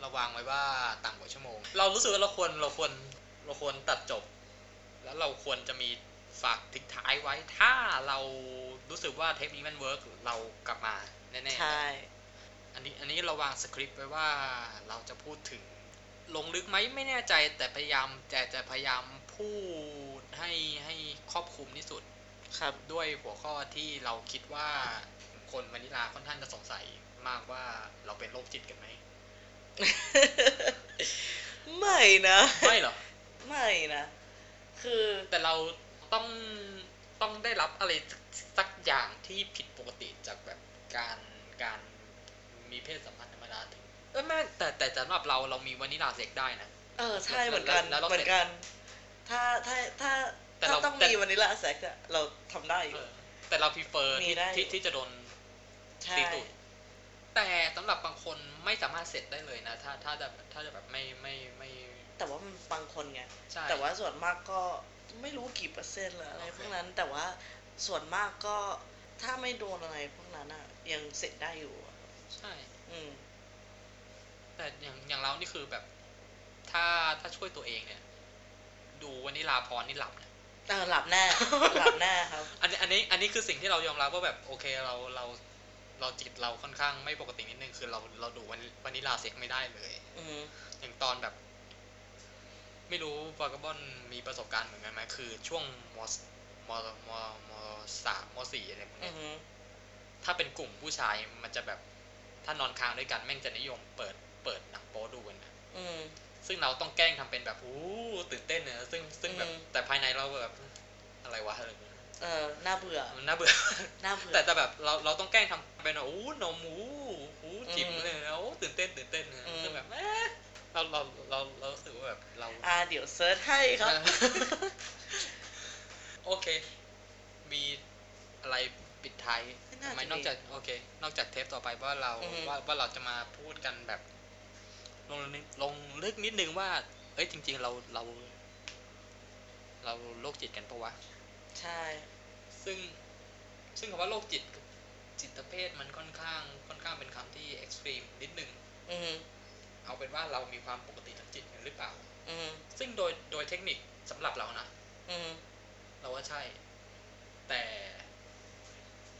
เราวางไว้ว่าต่ำกว่าชั่วโมงเรารู้สึกว่าเราควรเราควรเราควรตัดจบแล้วเราควรจะมี ฝากทิ้งท้ายไว้ถ้าเรารู้สึกว่าเทปนี้มันเวิร์กเรากลับมาแน่ๆใช่อันนี้อันนี้เราวางสคริปต์ไว้ว่าเราจะพูดถึงลงลึกไหมไม่แน่ใจแต่พยายามแต่จะพยายามพูดให้ให้ครอบคลุมที่สุดครับด้วยหัวข้อที่เราคิดว่าคนมะนิลาค่อนข้างจะสงสัยมากว่าเราเป็นโรคจิตกันไหม ไม่นะไม่หรอไม่นะคือแต่เราต้องต้องได้รับอะไรสักอย่างที่ผิดปกติจากแบบการการมีเพศสัมพันธ์ธรรมดาถึงเออแม่แต่แต่สำหรับเราเรามีวานิลาเซ็กได้นะเออใช่เหมือนกันเหมือนกันถ้าถ้าถ้าถ้าต้องมีวานิลาเซ็กอะเราทำได้อยู่แต่เราพิเศษที่ที่จะโดนตีตูดแต่สำหรับบางคนไม่สามารถเสร็จได้เลยนะถ้าถ้าจะถ้าจะแบบไม่ไม่ไม่แต่ว่ามันบางคนไงแต่ว่าส่วนมากก็ไม่รู้กี่เปอร์เซ็นต์หรืออะไรพวกนั้นแต่ว่าส่วนมากก็ถ้าไม่โดนอะไรพวกนั้นอะยังเสร็จได้อยู่ใช่อืมแต่อย่างอย่างเรานี่คือแบบถ้าถ้าช่วยตัวเองเนี่ยดูวันนี้ลาพรนี่หลับนะเออหลับแน่หลับแน่ครับอันนี้อันนี้อันนี้คือสิ่งที่เรายอมรับว่าแบบโอเคเราเราเราจิตเราค่อนข้างไม่ปกตินิดนึงคือเราเราดูวันวันนี้ลาเซ็กไม่ได้เลยอืออย่างตอนแบบไม่รู้ฟากาบอนมีประสบการณ์เหมือนกันไหมคือช่วงมมมมสามมสี่อะไรพวกนี้ถ้าเป็นกลุ่มผู้ชายมันจะแบบถ้านอนค้างด้วยกันแม่งจะนิยมเปิดเปิดหนังโป๊ดูกันนะซึ่งเราต้องแกล้งทำเป็นแบบอู้ตื่นเต้นนะซึ่งซึ่งแบบแต่ภายในเราแบบอะไรวะอะไรเออหน้าเบื่อหน้าเบื่อหน้าเบื่อแต่แต่แบบเราเราต้องแกล้งทำเป็นอู้นมอู้อู้จิ้มเลยนะอู้ตื่นเต้นตื่นเต้นนะซึ่งแบบเราเราเราเรารู้สึกว่าแบบเราอ่าเดี๋ยวเซิร์ชให้ครับโอเคมีอะไรปิดท้ายไม่นอกจากโอเคนอกจากเทปต่อไปว่าเราว่าว่าเราจะมาพูดกันแบบลงลึกลงลึกนิดนึงว่าเอ้ยจริงๆเราเราเราโรคจิตกันปะวะใช่ซึ่งซึ่งคำว่าโรคจิตจิตเภทมันค่อนข้างค่อนข้างเป็นคำที่เอ็กซ์ตรีมนิดนึงอือเอาเป็นว่าเรามีความปกติทางจิตหรือเปล่าอือซึ่งโดยโดยเทคนิคสำหรับเรานะอือเราว่าใช่แต่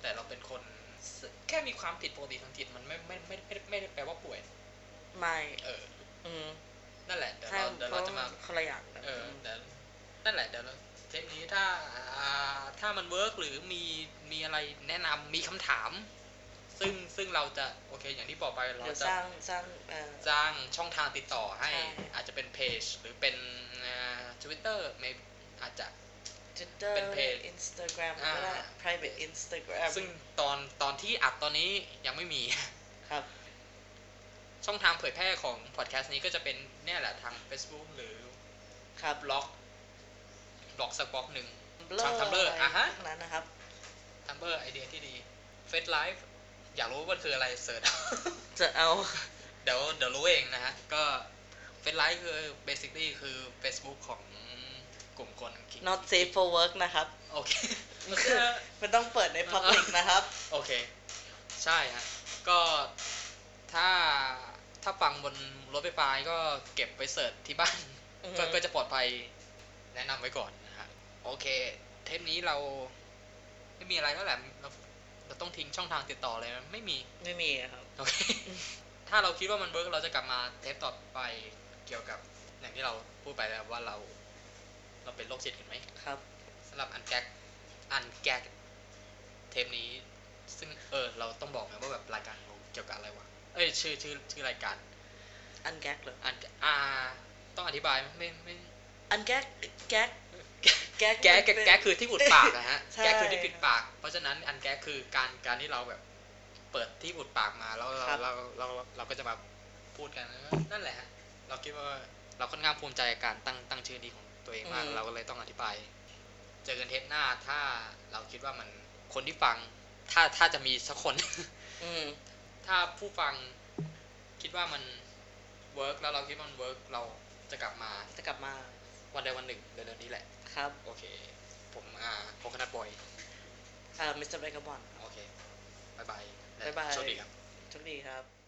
แต่เราเป็นคนแค่มีความผิดปกติทางจิตมันไม่ไม่ไม่ไม่ได้แปลว่าป่วยไม่เอออืมนั่นแหละเดี๋ยวเราเดี๋ยวเราจะมาคนละอย่างเออเดี๋ยวนั่นแหละเดี๋ยวเราเทปนี้ถ้าถ้ามันเวิร์กหรือมีมีอะไรแนะนำมีคำถามซึ่งซึ่งเราจะโอเคอย่างที่บอกไปเราจะสร้างสร้างเอ่อสร้างช่องทางติดต่อให้อาจจะเป็นเพจหรือเป็นอ่า Twitter ไม่อาจจะTwitter เป็นเพจ Instagram ก็ได้ private Instagram ซึ่งตอนตอนที่อัดตอนนี้ยังไม่มีครับช่องทางเผยแพร่ของพอดแคสต์นี้ก็จะเป็นเนี่ยแหละทาง Facebook หรือครับบล็อกบล็อกสักบล็อกหนึ่งทาง Tumblr อ่ะฮะนั้นนะครับ Tumblr ไอเดียที่ดี FaceLive อยากรู้ว่ามันคืออะไรเสิร์ชจะเอาเดี๋ยวเดี๋ยวรู้เองนะฮะก็ FaceLive คือ basically คือ Facebook ของกลุ่มคน not safe for work นะครับโอเคมันต้องเปิดใน public นะครับโอเคใช่ฮะก็ถ้าถ้าฟังบนรถไฟฟ้าก็เก็บไปเสิร์ชที่บ้านก็จะปลอดภัยแนะนำไว้ก่อนนะฮะโอเคเทปนี้เราไม่มีอะไรแล้วแหละเราเราต้องทิ้งช่องทางติดต่อเลยมั้ยไม่มีไม่มีครับโอเคถ้าเราคิดว่ามันเวิร์กเราจะกลับมาเทปต่อไปเกี่ยวกับอย่างที่เราพูดไปแล้วว่าเราเราเป็นโรคจิตกันไหมครับสำหรับอันแก๊กอันแก๊กเทปนี้ซึ่งเออเราต้องบอกนะว่าแบบรายการเราเกี่ยวกับอะไรวะเอ้ยชื่อชื่อชื่อรายการอันแก๊กเหรออันอ่าต้องอธิบายมั้ยไม่ไม่อันแก๊กแก๊กแก๊กแก๊กแก๊กคือที่อุดปากนะฮะแก๊กคือที่ปิดปากเพราะฉะนั้นอันแก๊กคือการการที่เราแบบเปิดที่อุดปากมาแล้วเราเราเราก็จะมาพูดกันนั่นแหละเราคิดว่าเราค่อนข้างภูมิใจกับการตั้งตั้งชื่อดีของตัวเองมากเราก็เลยต้องอธิบายเจอกันเทปหน้าถ้าเราคิดว่ามันคนที่ฟังถ้าถ้าจะมีสักคนถ้าผู้ฟังคิดว่ามันเวิร์กแล้วเราคิดว่ามันเวิร์กเราจะกลับมาจะกลับมาวันใดวันหนึ่งเดือนนี้แหละครับโอเคผมอ่าโคคานัทบอยอ่ามิสเตอร์เบกาบอนโอเคบายบายบายบายโชคดีครับโชคดีครับ